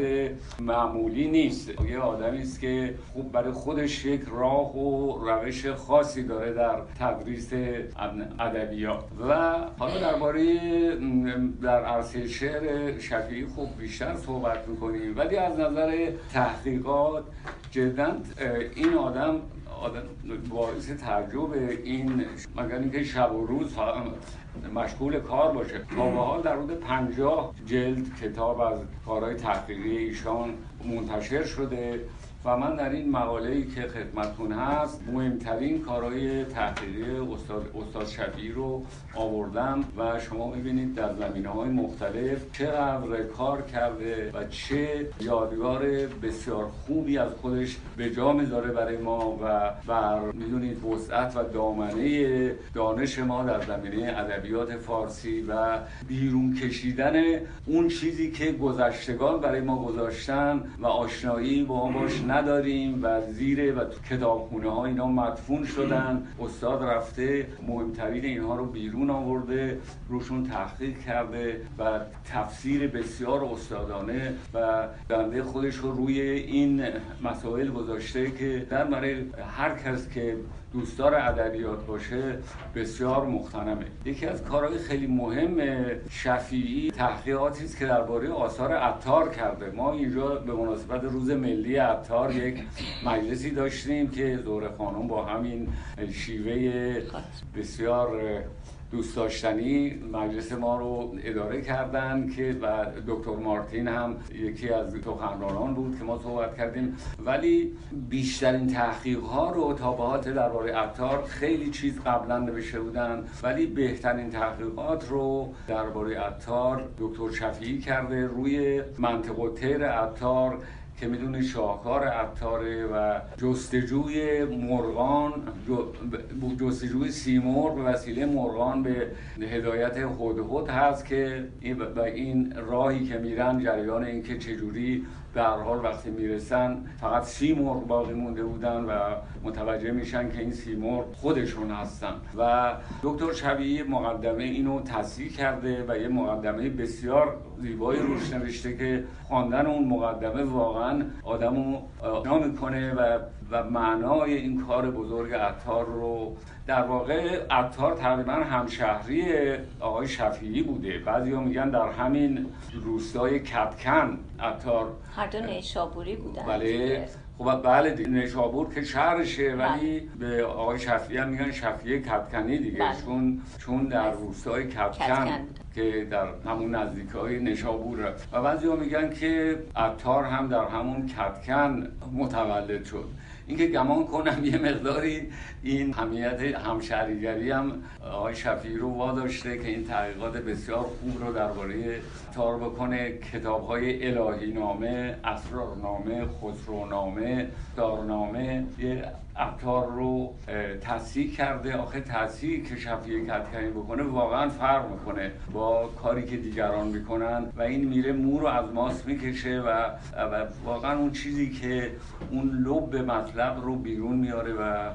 معمولی نیست، یه آدمی است که خوب برای خودش یک راه و روش خاصی داره در تدریس ادبیات. و حالا در عرصه شعر شفیعی خوب بیشتر صحبت می‌کنیم، ولی از نظر تحقیقات جداً این آدم باعث تعجب این مگر اینکه شب و روز مشغول کار باشه. تا به حال در حدود 50 جلد کتاب از کارهای تحقیقی ایشان منتشر شده و من در این مقاله‌ای که خدمتتون هست مهمترین کارهای تحقیقی استاد شفیعی رو آوردم و شما می‌بینید در زمینه‌های مختلف چقدر کار کرده و چه یادگار بسیار خوبی از خودش به جا می‌ذاره برای ما و می‌دونید وسعت و دامنه دانش ما در زمینه ادبیات فارسی و بیرون کشیدن اون چیزی که گذشتگان برای ما گذاشتن و آشنایی با باش نداریم و زیره و تو کتابخونه ها اینا مدفون شدن. استاد رفته مهمترین اینها رو بیرون آورده، روشون تحقیق کرده و تفسیر بسیار استادانه و بنده خودش رو روی این مسائل گذاشته که در برای هر کس که دوستدار ادبیات باشه بسیار مختنمه. یکی از کارهای خیلی مهم شفیعی تحقیقاتی است که درباره آثار عطار کرده. ما اینجا به مناسبت روز ملی عطار یک مجلسی داشتیم که زهره خانم با همین شیوه بسیار دوست داشتنی مجلس ما رو اداره کردن که و دکتر مارتین هم یکی از سخنرانان بود که ما صحبت کردیم، ولی بیشترین تحقیق‌ها رو تا به حال درباره عطار خیلی چیز قبلا نوشته بودن، ولی بهترین تحقیقات رو درباره عطار دکتر شفیعی کرده روی منطق الطیر عطار که میدونه شاهکار عطاره و جستجوی مرغان، جستجوی سیمرغ به وسیله مرغان به هدایت هدهد هست که و این راهی که میرن جریان این که چجوری در حال وقتی میرسن فقط سیمرغ باقی مونده بودن و متوجه میشن که این سیمرغ خودشون هستن. و دکتر شفیعی مقدمه اینو تصحیح کرده و یه مقدمه بسیار زیبایی روش نوشته که خواندن اون مقدمه واقعا آدمو آشنا میکنه و معنای این کار بزرگ عطار رو. در واقع عطار تقریبا همشهری آقای شفیعی بوده. بعضیا میگن در همین روستای کدکن عطار، هر دو نیشابوری بودن. بله خب بله نیشابور که شهرشه ولی به آقای شفیعی هم میگن شفیعی کدکنی دیگه، چون در روستای کدکن که در همون نزدیکی‌های نیشابوره و بعضی‌ها میگن که عطار هم در همون کدکن متولد شد. اینکه گمان کنم یه مقداری این همیت همشهریگری هم آقای شفیعی رو واداشته که این تحقیقات بسیار خوب رو درباره تار بکنه. کتاب‌های الهی نامه، اسرار نامه، خسرو نامه، دارنامه عطار رو تصحیح کرده. آخه تصحیح که شفیعی کدکنی بکنه واقعا فرق میکنه با کاری که دیگران میکنن و این میره مو رو از ماست میکشه و واقعا اون چیزی که اون لب مطلب رو بیرون میاره و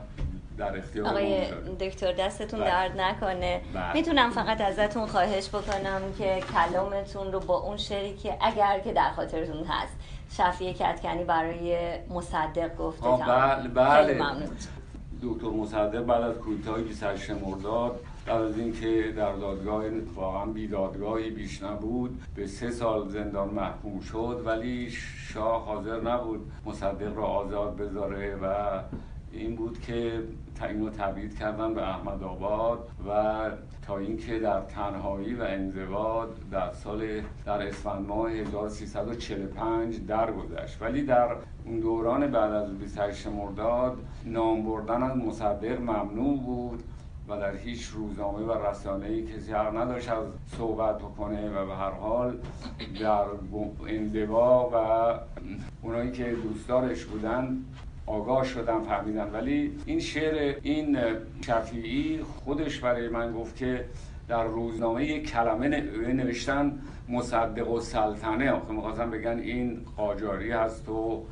در اختیار آقای دکتر دستتون درد نکنه. میتونم فقط ازتون خواهش بکنم که کلامتون رو با اون شعری که اگر که در خاطرتون هست شفیعی کدکنی برای مصدق گفته تمام. بله دکتر مصدق بعد از کودتای 28 مرداد بعد از اینکه در دادگاه واقعا بیدادگاهی بیش نبود به 3 سال زندان محکوم شد ولی شاه حاضر نبود مصدق را آزاد بذاره و این بود که اینو تبعید کردن به احمد آباد و تا اینکه در تنهایی و انزوا در اسفند ماه 1345 درگذشت. ولی در اون دوران بعد از 28 مرداد نام بردن از مصدق ممنوع بود و در هیچ روزنامه و رسانه‌ای کسی حق نداشت از صحبت بکنه و به هر حال در انزوا و اونایی که دوستدارش بودن آگاه شدم فهمیدم. ولی این شعر این شفیعی خودش برای من گفت که در روزنامه یک کلمه نوشتن مصدق و سلطنه، آخه میخواستن بگن این قاجاری هست و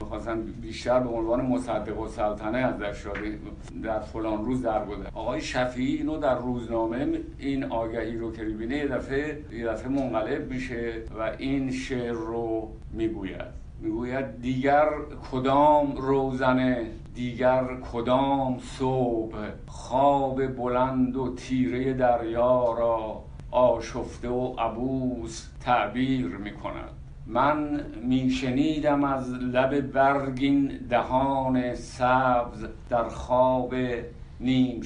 میخواستن بیشتر به عنوان مصدق و سلطنه ازش شده در فلان روز درگذشت. آقای شفیعی اینو در روزنامه این آگهی رو که میبینه یه دفعه منقلب میشه و این شعر رو میگوید دیگر کدام روزنه، دیگر کدام صبح، خواب بلند و تیره دریا را آشفته و عبوس تعبیر میکند. من میشنیدم از لب برگین دهان سبز در خواب نیم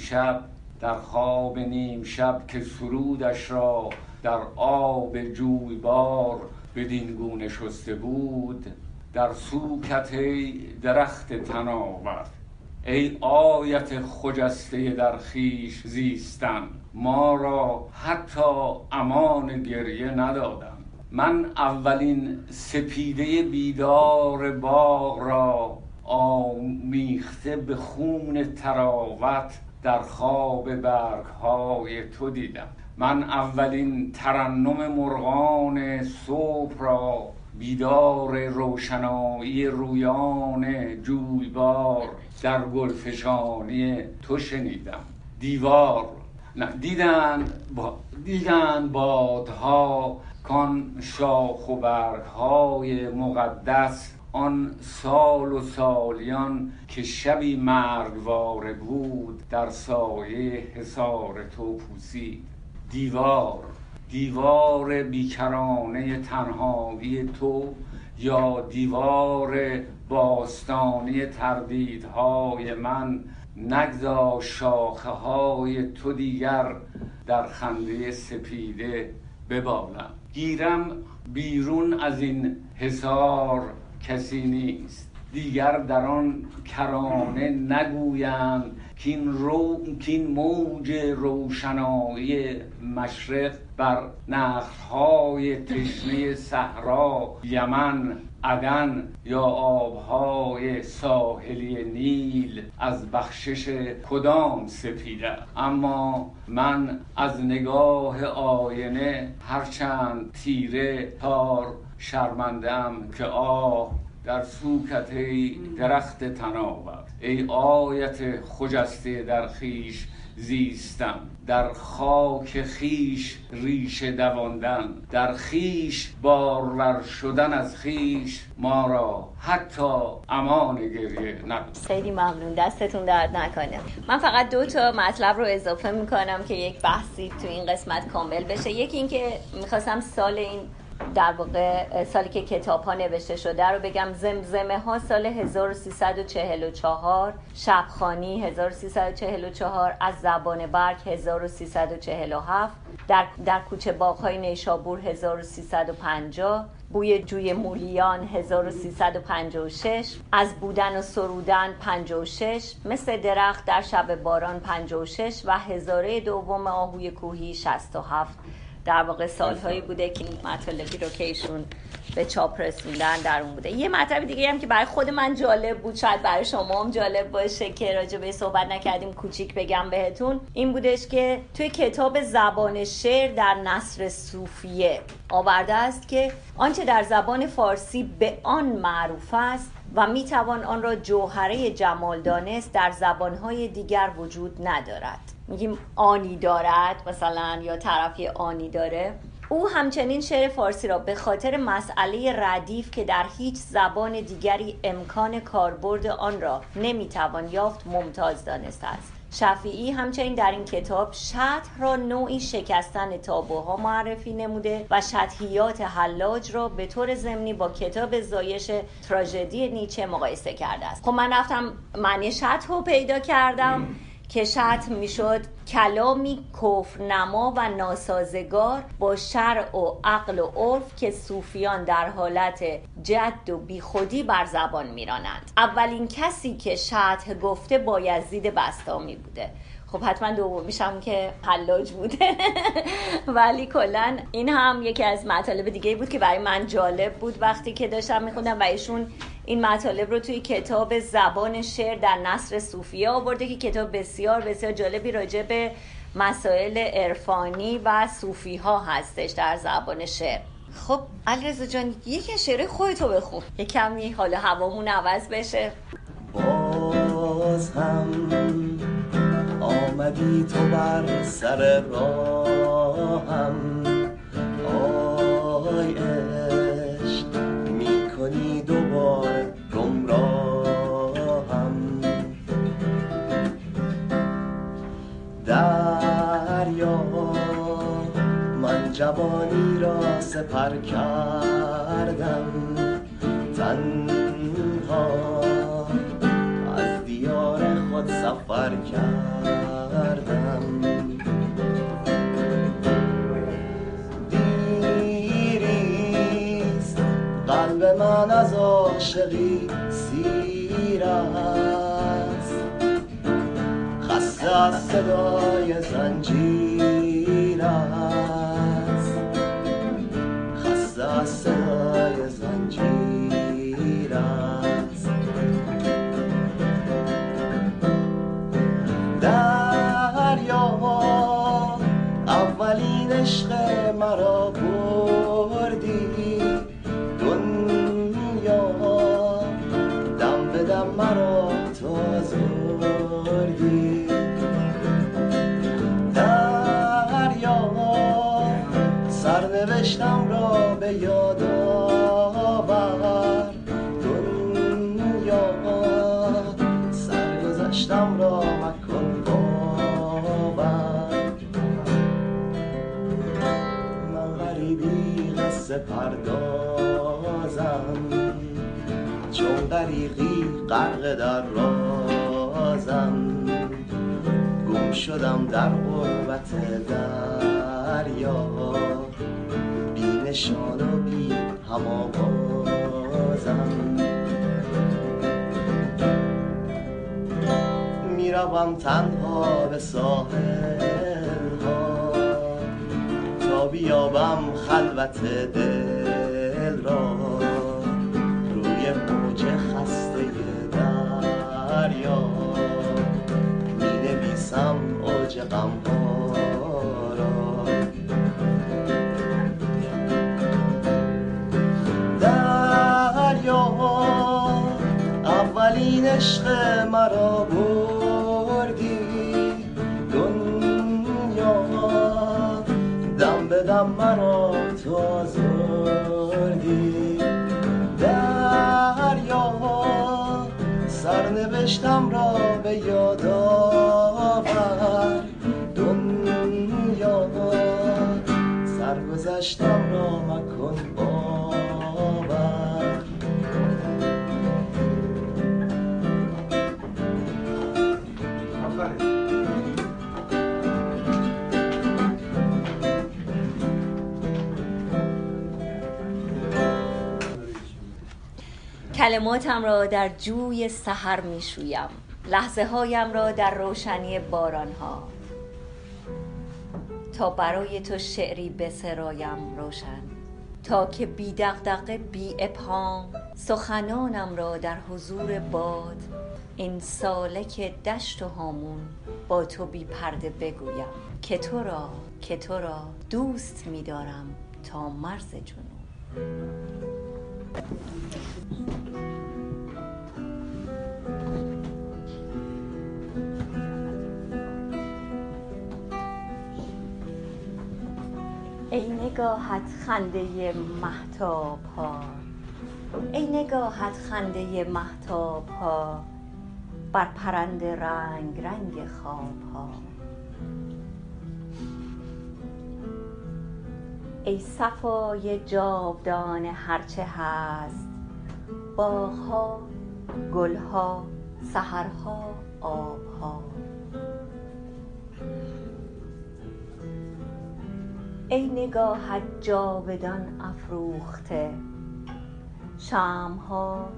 شب که سرودش را در آب جویبار بدین گونه شسته بود در سوکت درخت تناور. ای آیت خجسته در خویش زیستن، ما را حتی امان گریه ندادند. من اولین سپیده بیدار باغ را آمیخته به خون تراوت در خواب برگ‌های تو دیدم. من اولین ترنم مرغان صبح را بیدار روشنایی رویان جویبار در گلفشانی تو شنیدم. دیدن بادها کان شاخ و برگ‌های مقدس آن سال و سالیان که شبی مرگواره بود در سایه حصار تو پوسید. دیوار بیکرانه تنهایی تو یا دیوار باستانی تردیدهای من نگذار شاخه های تو دیگر در خنده سپیده ببالم. گیرم بیرون از این حصار کسی نیست، دیگر در آن کرانه نگویند کین موج روشنایی مشرق بر نخل‌های تشنه صحرا یمن عدن یا آبهای ساحلی نیل از بخشش کدام سپیده. اما من از نگاه آینه هرچند تیره تار شرمندم که آه در سوکته درخت تناور. ای آیت خجسته در خویش زیستم، در خاک خویش ریشه دواندن، در خویش بارور شدن از خویش، ما را حتی امان گریه ندادند. خیلی ممنون، دستتون درد نکنه. من فقط 2 تا مطلب رو اضافه میکنم که یک بحثی تو این قسمت کامل بشه. یکی این که میخواستم سال این در واقع سالی که کتاب ها نوشته شده رو بگم، زمزمه ها سال 1344، شبخانی 1344، از زبان برگ 1347، در کوچه باغ‌های نیشابور 1350، بوی جوی مولیان 1356، از بودن و سرودن 56، مثل درخت در شب باران 56 و هزاره دوم آهوی کوهی 67. در واقع سالهایی بوده که مطالبی رو که ایشون به چاپ رسوندن در اون بوده. یه مطلب دیگه هم که برای خود من جالب بود، شاید برای شما هم جالب باشه که راجع به صحبت نکردیم، کوچیک بگم بهتون، این بودش که توی کتاب زبان شعر در نثر صوفیه آورده است که آنچه در زبان فارسی به آن معروف است و میتوان آن را جوهره جمال دانست در زبانهای دیگر وجود ندارد. میگیم آنی دارد مثلا، یا طرفی آنی داره. او همچنین شعر فارسی را به خاطر مسئله ردیف که در هیچ زبان دیگری امکان کاربرد آن را نمیتوان یافت ممتاز دانسته است. شفیعی همچنین در این کتاب شطح را نوعی شکستن تابوها معرفی نموده و شطحیات حلاج را به طور ضمنی با کتاب زایش تراژدی نیچه مقایسه کرده است. خب من رفتم معنی شطح رو پیدا کردم که شطح میشد کلامی کفرنما و ناسازگار با شرع و عقل و عرف که صوفیان در حالت جد و بیخودی بر زبان میرانند. اولین کسی که شطح گفته بایزید بسطامی بوده، خب حتما دومیش هم که حلاج بوده. ولی کلن این هم یکی از مطالب دیگه بود که برای من جالب بود وقتی که داشتم میخوندم و ایشون این مطالب رو توی کتاب زبان شعر در نثر صوفیه آورده که کتاب بسیار بسیار جالبی راجع به مسائل عرفانی و صوفی ها هستش در زبان شعر. خب علیرضا جان یک شعر خودتو بخون، یک کمی حال هوامون عوض بشه. باز هم آمدی تو بر سر راهم، آی عشق می کنی دوباره گمراهم، دریا من جوانی را سپر کردم، تنها از دیار خود سفر کردم، دیریست قلب من از عاشقی سیر است، خسته از صدای زنجیر است، خسته از صدای زنجیر است. دریا اولین عشق مرا بردی، دنیا دم به دم مرا تازوردی، دریا سرنوشتم را به یاد آور، دنیا سرگذشتم را مکن پردازم، چون غریقی غرق در رازم، گم شدم در غربت دریا، بی نشان و بی هم آوازم، میروم تنها به ساحل ها، بیابم خلوت دل را، روی موج خسته دریا می نویسم اوج غم‌ها را، دریا اولین عشق مرا بردی، دم مرا تازوردی، دریا سرنوشتم را به یاد آور، دنیا سرگذشتم را مکن کلماتم را در جوی سحر می شویم، لحظه هایم را در روشنی باران ها، تا برای تو شعری بسرایم روشن، تا که بی دغدغه بی ابهام سخنانم را در حضور باد، این سالک دشت و هامون با تو بی پرده بگویم که تو را دوست می دارم تا مرز جنون. ای نگاهت خنده مهتاب ها، ای نگاهت خنده مهتاب ها، بر پرند رنگ رنگ خواب ها. ای صفای جاودان هرچه هست، باغ ها، گل ها، سحرها، آب ها. ای نگاهت جاودان افروخته، شمع ها،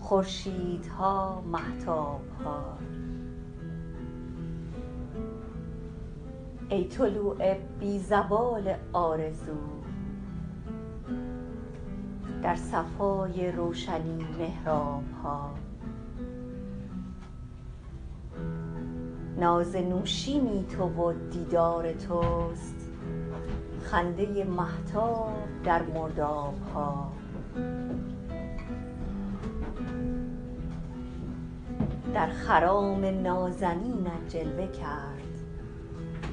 خورشید ها، مهتاب ها. ای طلوع بی زوال آرزو، در صفای روشنی محراب ها. ناز نوشینی تو و دیدار توست، خنده مهتاب در مرداب ها. در خرام نازنینت جلوه کرد،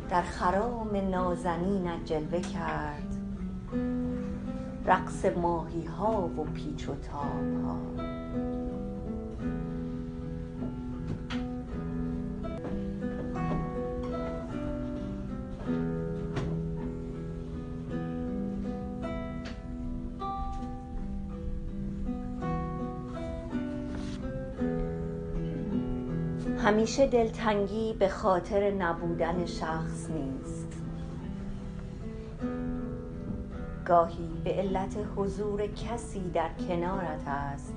در خرام نازنینت جلوه کرد، رقص ماهی ها و پیچ و تاب ها. همیشه دلتنگی به خاطر نبودن شخص نیست، گاهی به علت حضور کسی در کنارت است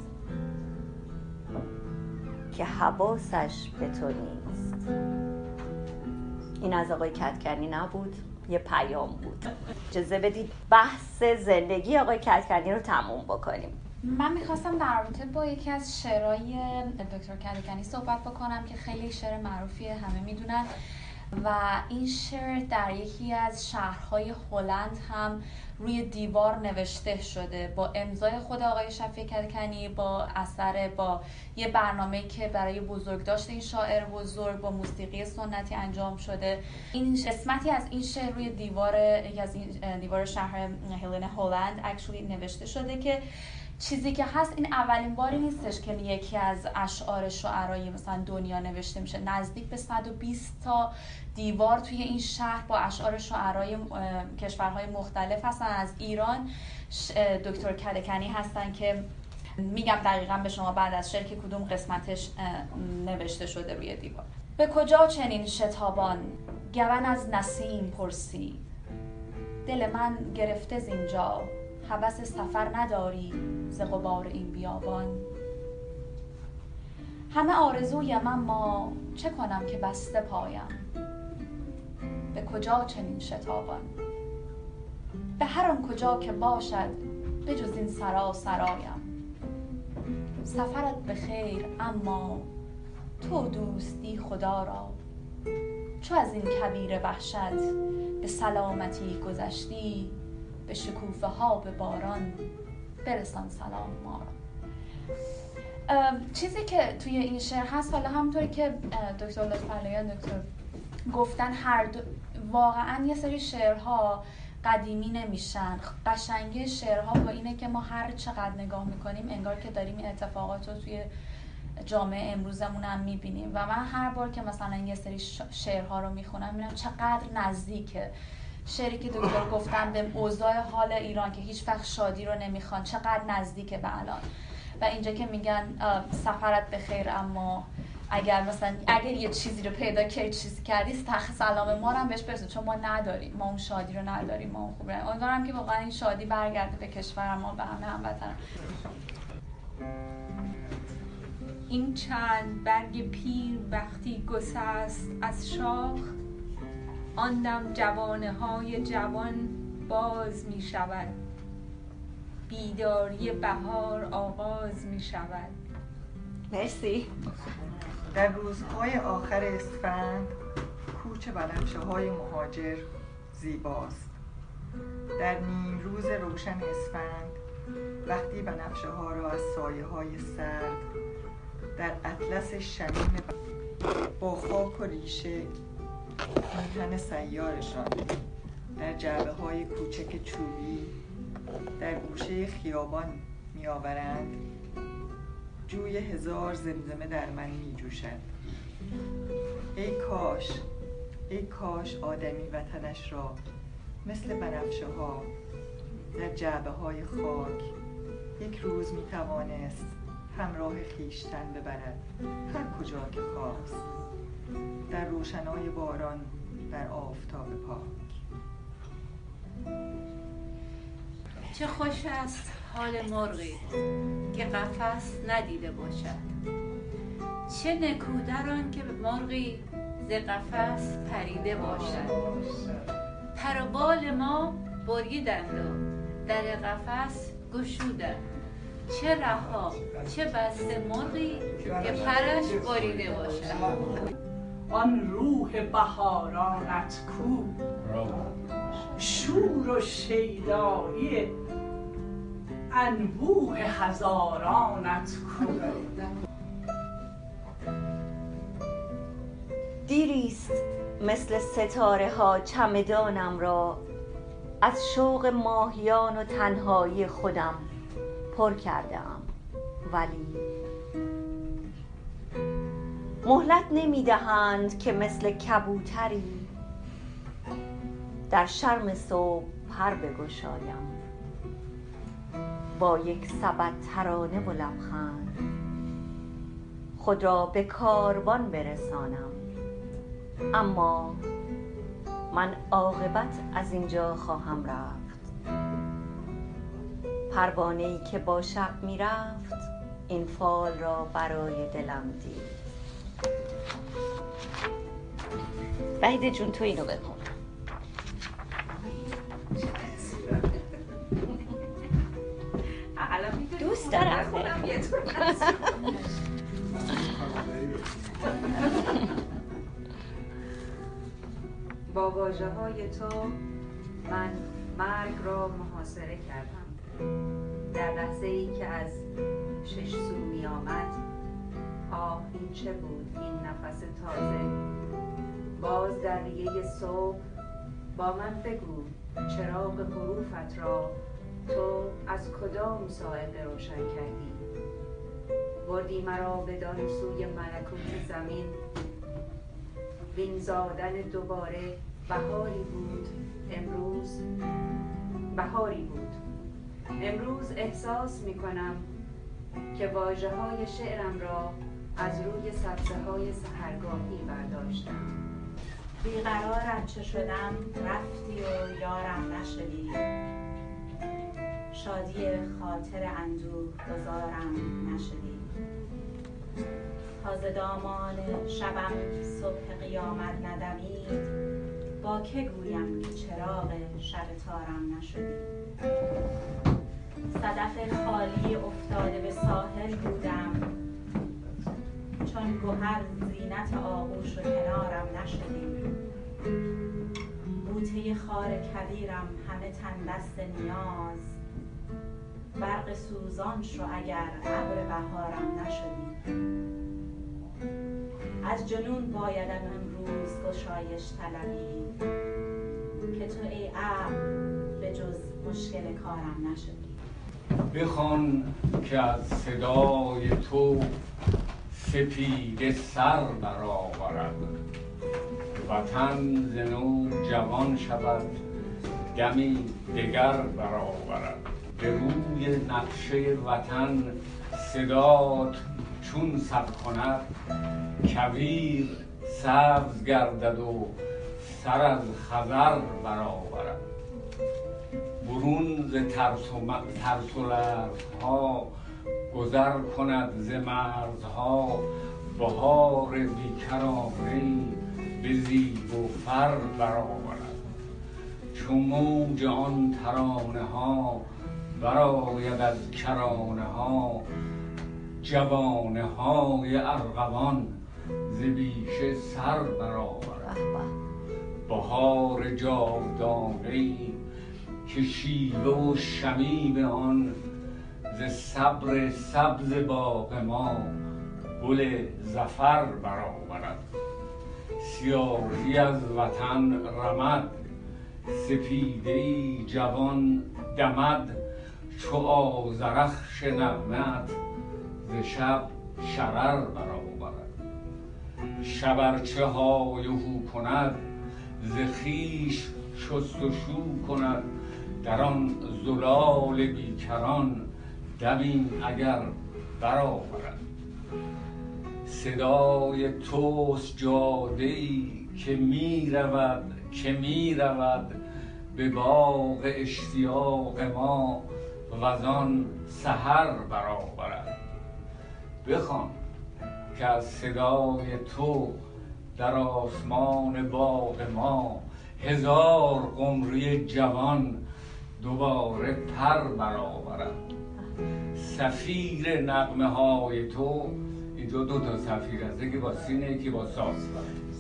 که حواسش به تو نیست. این از آقای کدکنی نبود، یه پیام بود. اجازه بدید بحث زندگی آقای کدکنی رو تموم بکنیم. من میخواستم در رابطه با یکی از شعرهای دکتر کدکنی صحبت بکنم که خیلی شعر معروفیه، همه میدونن، و این شعر در یکی از شهرهای هلند هم روی دیوار نوشته شده با امضای خود آقای شفیعی کدکنی، با یه برنامه‌ای که برای بزرگداشت این شاعر بزرگ با موسیقی سنتی انجام شده. این قسمتی از این شعر روی دیوار یکی از این دیوار شهر هلند اکچولی نوشته شده که چیزی که هست این اولین باری نیستش که یکی از اشعار شعرای مثلا دنیا نوشته میشه. نزدیک به 120 تا دیوار توی این شهر با اشعار شعرای کشورهای مختلف هستن. از ایران دکتر کدکنی هستن که میگم دقیقاً به شما بعد از شعر که کدوم قسمتش نوشته شده روی دیوار. به کجا چنین شتابان گون از نسیم پرسی، دل من گرفته ز اینجا هوس سفر نداری ز غبار این بیابان. همه آرزویم اما چه کنم که بسته پایم، به کجا چنین شتابان. به هر آن کجا که باشد به جز این سرا سرایم، سفرت به خیر اما تو دوستی خدا را. چو از این کبیر وحشت به سلامتی گذشتی، به شکوفه ها به باران برسان سلام ما را. چیزی که توی این شعر هست، حالا همونطوری که دکتر لطفیان دکتر گفتن، هر دو واقعا یه سری شعرها قدیمی نمیشن. قشنگی شعرها با اینه که ما هر چقدر نگاه میکنیم انگار که داریم این اتفاقات رو توی جامعه امروزمون هم میبینیم، و من هر بار که مثلا یه سری شعرها رو میخونم میبینم چقدر نزدیکه. شعری که دکتر گفتن به اوضاع حال ایران که هیچ وقت شادی رو نمیخوان، چقدر نزدیکه به الان. و اینجا که میگن سفرت به خیر اما اگر یه چیزی رو پیدا کردی، چیزی کردی، سلام ما رو هم بهش برسون، چون ما نداریم، ما اون شادی رو نداریم، ما اون خوب رو. امیدوارم که واقعا این شادی برگرده به کشور ما، به همه هموطنان. این چند برگ پیر وقتی گسست از شاخ، آن دم جوانه های جوان باز می شود، بیداری بهار آغاز می شود. مرسی. در روزهای آخر اسفند کوچه بلمشه های مهاجر زیباست. در نیم روز روشن اسفند وقتی بنفشه ها را از سایه های سرد در اطلس شمیم با خاک و ریشه میهن سیارشان در جعبه های کوچک چوبی در گوشه خیابان می آورند، جوی هزار زمزمه در من می جوشد. ای کاش آدمی وطنش را مثل بنفشه ها در جعبه های خاک یک روز می توانست همراه خیشتن ببرد، هر کجا که خواست، در روشنای باران، در آفتاب پاک. چه خوش است حال مرغی که قفس ندیده باشد، چه نکودران که مرغی ز قفس پریده باشد. پر و بال ما بریدند و در قفس گشودند، چه رها چه بسته مرغی که پرش بریده باشد. آن روح بهارانت کو، شور و شیدایی انبوه هزارانت کو. دیریست مثل ستاره ها چمدانم را، از شوق ماهیان و تنهایی خودم پر کردم، ولی مهلت نمیدهند که مثل کبوتری در شرم صبح پر بگشایم، با یک سبد ترانه و لبخند خود را به کاروان برسانم. اما من عاقبت از اینجا خواهم رفت، پروانه‌ای که با شب میرفت این فال را برای دلم دید. وحید جون تو اینو بخون. دوست دارم خودم یه طور نسیم. با واژه های تو من مرگ را محاصره کردم. در لحظه ای که از شش سو می آمد، آه این چه بود این نفس تازه؟ باز در ریه صبح با من بگو چراغ حروفت را تو از کدام سائقه روشن کردی؟ بردی مرا بدان سوی ملکوت زمین، وین زادن دوباره بهاری بود امروز، بهاری بود امروز. احساس میکنم که واژه های شعرم را از روی سبزه های سحرگاهی برداشتم. بیقرارم چه شدم رفتی و یارم نشدی، شادی خاطر اندوه گذارم نشدی. تازه دامان شبم صبح قیامت ندمید، با که گویم که چراغ شب تارم نشدی. صدف خالی افتاده به ساحل بودم، چون گوهر زینت آغوش و کنارم نشدی. بوته خار کویرم همه تن دست نیاز، برق سوزان شو اگر ابر بهارم نشدی. از جنون بایدم امروز گشایش طلبی، که تو ای ابر به جز مشکل کارم نشدی. بخوان که از صدای تو سپیده سر برآورد، وطن زنو جوان شود دمی دگر برآورد. به روی نقشه وطن صدات چون سب کند، کویر سبز گردد و سر از خزر برآورد. برون ز ترس و لرزها گذر کند ز مرزها بهار بیکرانه به زیب و فر برآورد چو موج آن ترانه ها برآید از کرانه ها جوانه های ارغوان ز بیشه سر برآورد بهار جاودانه که شیوه و شمیم آن ز صبر سبز باغ ما گل ظفر برآورد سیاهی از وطن رمد سپیده‌ای جوان دمد چو آذرخش نغمه‌ات ز شب شرر برآورد شب ارچه های هو کند ز خویش شست و شو کند در آن زلال بیکران دمی اگر برآورد صدای توست جاده‌ای که می رود به باغ اشتیاق ما وزان سحر برآورد بخوان که از صدای تو در آسمان باغ ما هزار قمری جوان دوباره پر برآورد سفیر نغمه های تو اینجا دوتا سفیر هست یکی با سینه یکی با ساز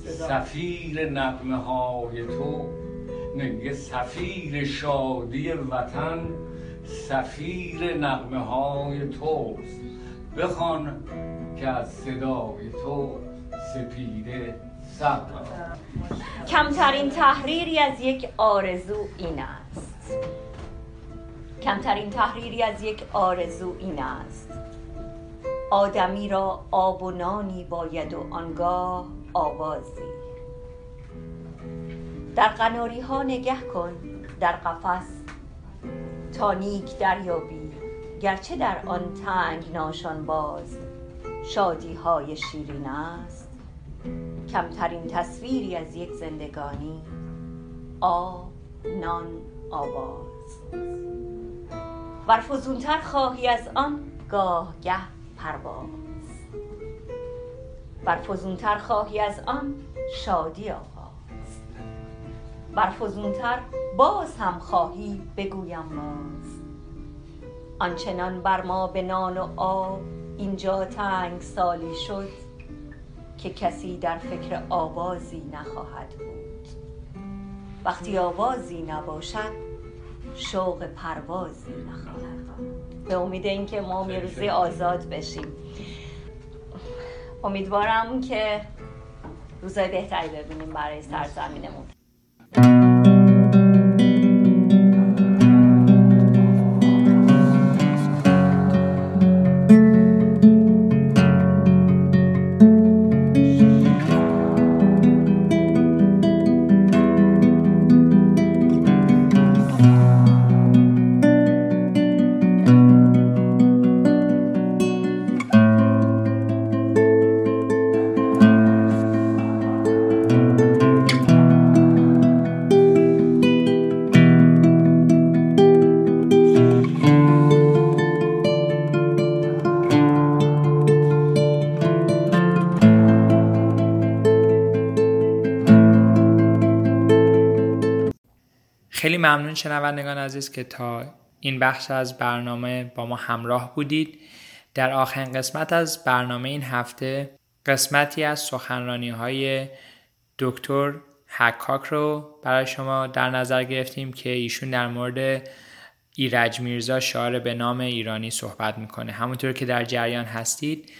سفیر نغمه های تو نگه سفیر شادی وطن سفیر نغمه های توست بخوان که از صدای تو سپیده سر برآورد. کمترین تحریری از یک آرزو این است آدمی را آب و نانی باید و آنگاه آوازی در قناری ها نگه کن در قفس تا نیک دریابی گرچه در آن تنگ ناشان باز شادی های شیرین است کمترین تصویری از یک زندگانی آب نان آواز برفزونتر خواهی از آن گاه گه پرواز برفزونتر خواهی از آن شادی آغاز برفزونتر باز هم خواهی بگویم باز آنچنان بر ما به نان و آب اینجا تنگ سالی شد که کسی در فکر آوازی نخواهد بود وقتی آوازی نباشد شوق پروازی نخواهد. به امید اینکه ما یه روزی آزاد بشیم. امیدوارم که روزای بهتری ببینیم برای سرزمینمون. خیلی ممنون شنوندگان عزیز که تا این بخش از برنامه با ما همراه بودید. در آخرین قسمت از برنامه این هفته قسمتی از سخنرانی‌های دکتر حکاک رو برای شما در نظر گرفتیم که ایشون در مورد ایرج میرزا شاعر به نام ایرانی صحبت میکنه. همونطور که در جریان هستید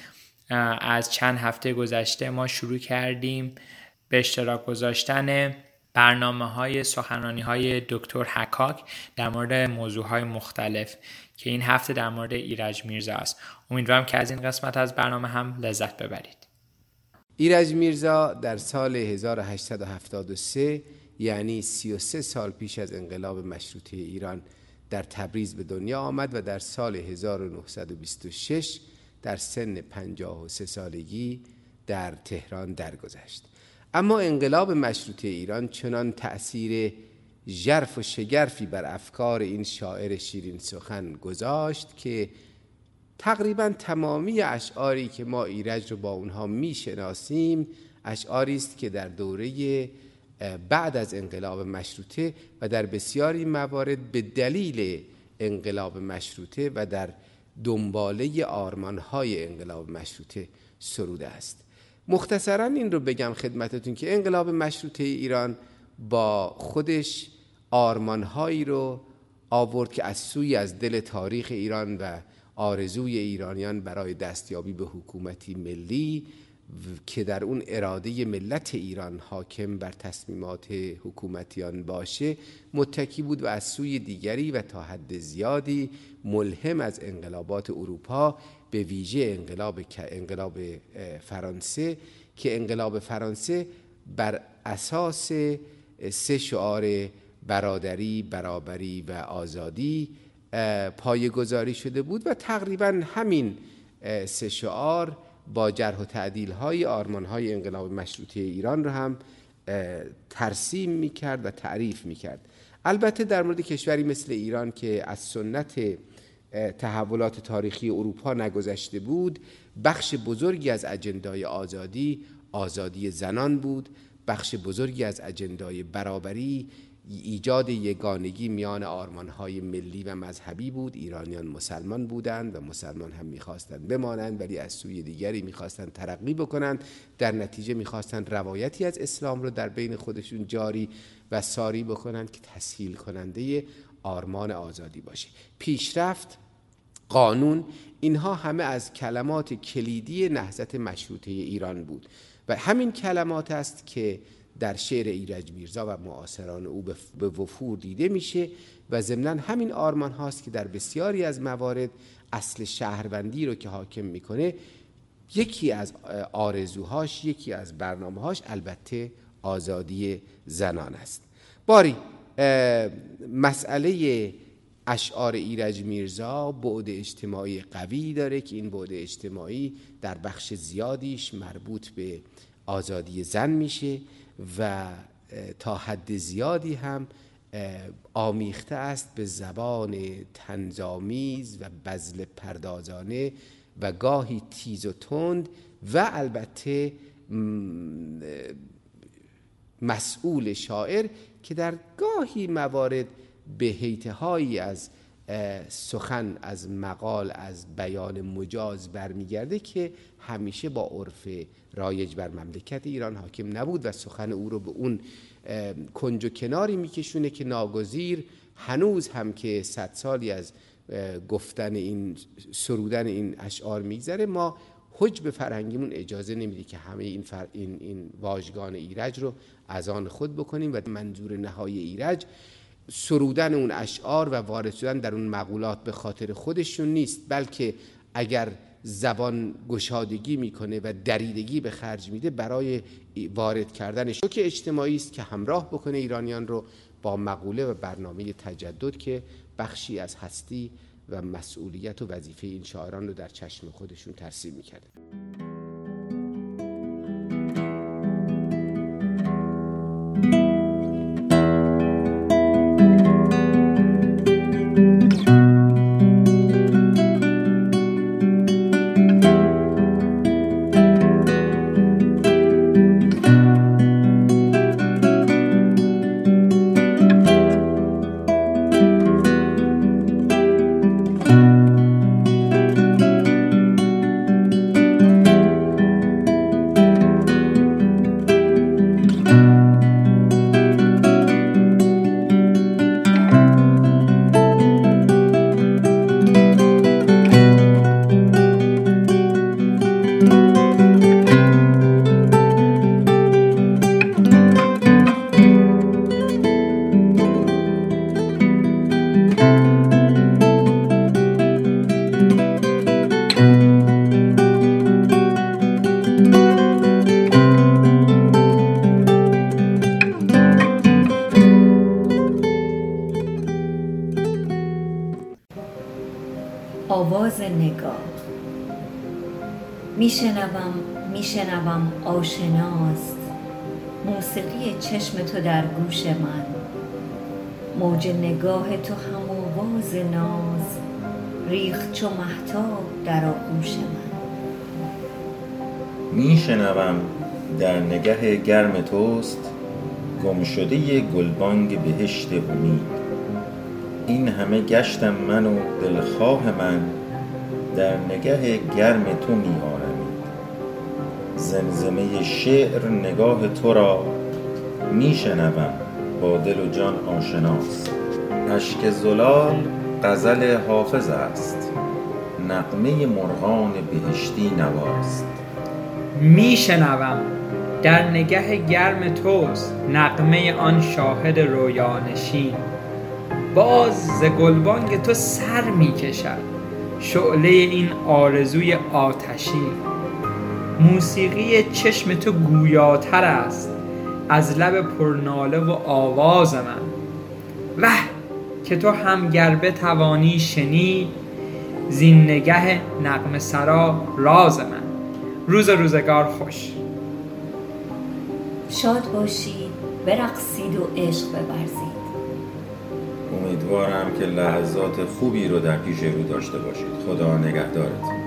از چند هفته گذشته ما شروع کردیم به اشتراک گذاشتن برنامه‌های سخنرانی‌های دکتر حکاک در مورد موضوع‌های مختلف که این هفته در مورد ایرج میرزا است. امیدوارم که از این قسمت از برنامه هم لذت ببرید. ایرج میرزا در سال 1873 یعنی 33 سال پیش از انقلاب مشروطه ایران در تبریز به دنیا آمد و در سال 1926 در سن 53 سالگی در تهران درگذشت. اما انقلاب مشروطه ایران چنان تأثیر ژرف و شگرفی بر افکار این شاعر شیرین سخن گذاشت که تقریبا تمامی اشعاری که ما ایرج رو با اونها میشناسیم اشعاری است که در دوره بعد از انقلاب مشروطه و در بسیاری موارد به دلیل انقلاب مشروطه و در دنباله آرمان‌های انقلاب مشروطه سروده است. مختصراً این رو بگم خدمتتون که انقلاب مشروطه ایران با خودش آرمان‌هایی رو آورد که از سوی از دل تاریخ ایران و آرزوی ایرانیان برای دستیابی به حکومتی ملی که در اون اراده ملت ایران حاکم بر تصمیمات حکومتیان باشه متکی بود و از سوی دیگری و تا حد زیادی ملهم از انقلابات اروپا، به ویژه انقلاب فرانسه که انقلاب فرانسه بر اساس سه شعار برادری، برابری و آزادی پایه‌گذاری شده بود و تقریبا همین سه شعار با جرح و تعدیل‌های آرمان‌های انقلاب مشروطه ایران را هم ترسیم می‌کرد و تعریف می‌کرد. البته در مورد کشوری مثل ایران که از سنت تحولات تاریخی اروپا نگذشته بود، بخش بزرگی از اجندای آزادی زنان بود، بخش بزرگی از اجندای برابری، ایجاد یگانگی میان آرمان‌های ملی و مذهبی بود. ایرانیان مسلمان بودند و مسلمان هم می‌خواستند بمانند، ولی از سوی دیگری می‌خواستند ترقی بکنند. در نتیجه می‌خواستند روایتی از اسلام رو در بین خودشون جاری و ساری بکنند که تسهیل کننده آرمان آزادی باشه. پیشرفت، قانون، اینها همه از کلمات کلیدی نهضت مشروطه ایران بود و همین کلمات است که در شعر ایرج میرزا و معاصران او به وفور دیده میشه و ضمناً همین آرمان هاست که در بسیاری از موارد اصل شهروندی رو که حاکم میکنه یکی از آرزوهاش، یکی از برنامه‌هاش البته آزادی زنان است. باری مسئله اشعار ایرج میرزا بعد اجتماعی قوی داره که این بعد اجتماعی در بخش زیادیش مربوط به آزادی زن میشه و تا حد زیادی هم آمیخته است به زبان طنزآمیز و بذل پردازانه و گاهی تیز و تند و البته مسئول شاعر که در گاهی موارد به هیتهایی از سخن، از مقال، از بیان مجاز برمیگرده که همیشه با عرف رایج بر مملکت ایران حاکم نبود و سخن او رو به اون کنج و کناری میکشونه که ناگزیر هنوز هم که 100 سالی از گفتن این، سرودن این اشعار میگذره، ما حجب فرهنگیمون اجازه نمیده که همه این واژگان ایرج رو از آن خود بکنیم و منظور نهایی ایرج سرودن اون اشعار و وارد شدن در اون مقولات به خاطر خودشون نیست، بلکه اگر زبان گشادگی میکنه و دریدگی به خرج میده برای وارد کردن شوک اجتماعی است که همراه بکنه ایرانیان رو با مقوله و برنامه تجدد که بخشی از هستی و مسئولیت و وظیفه این شاعران رو در چشم خودشون ترسیم میکرده. میشنوم آشناست موسیقی چشم تو در گوش من، موج نگاه تو هم آواز ناز ریخت چو مهتاب در آغوش من. میشنوم در نگه گرم توست گمشده ی گلبانگ بهشت امید. این همه گشتم من و دلخواه من در نگه گرم تو می‌آرمید. زمزمه شعر نگاه تو را میشنوم با دل و جان آشناست. اشک زلال غزل حافظ است، نغمه مرغان بهشتی نواست. میشنوم در نگه گرم توست نغمه آن شاهد رویانشین. باز ز گلبانگ تو سر میکشد شعله این آرزوی آتشین. موسیقی چشم تو گویاتر است از لب پرناله و آواز من. وه که تو هم گربه توانی شنید زین نگه نغمه سرا راز من. روز روزگار خوش. شاد باشید، برقصید و عشق ببرزید. امیدوارم که لحظات خوبی رو در پیش رو داشته باشید. خدا نگهدارت.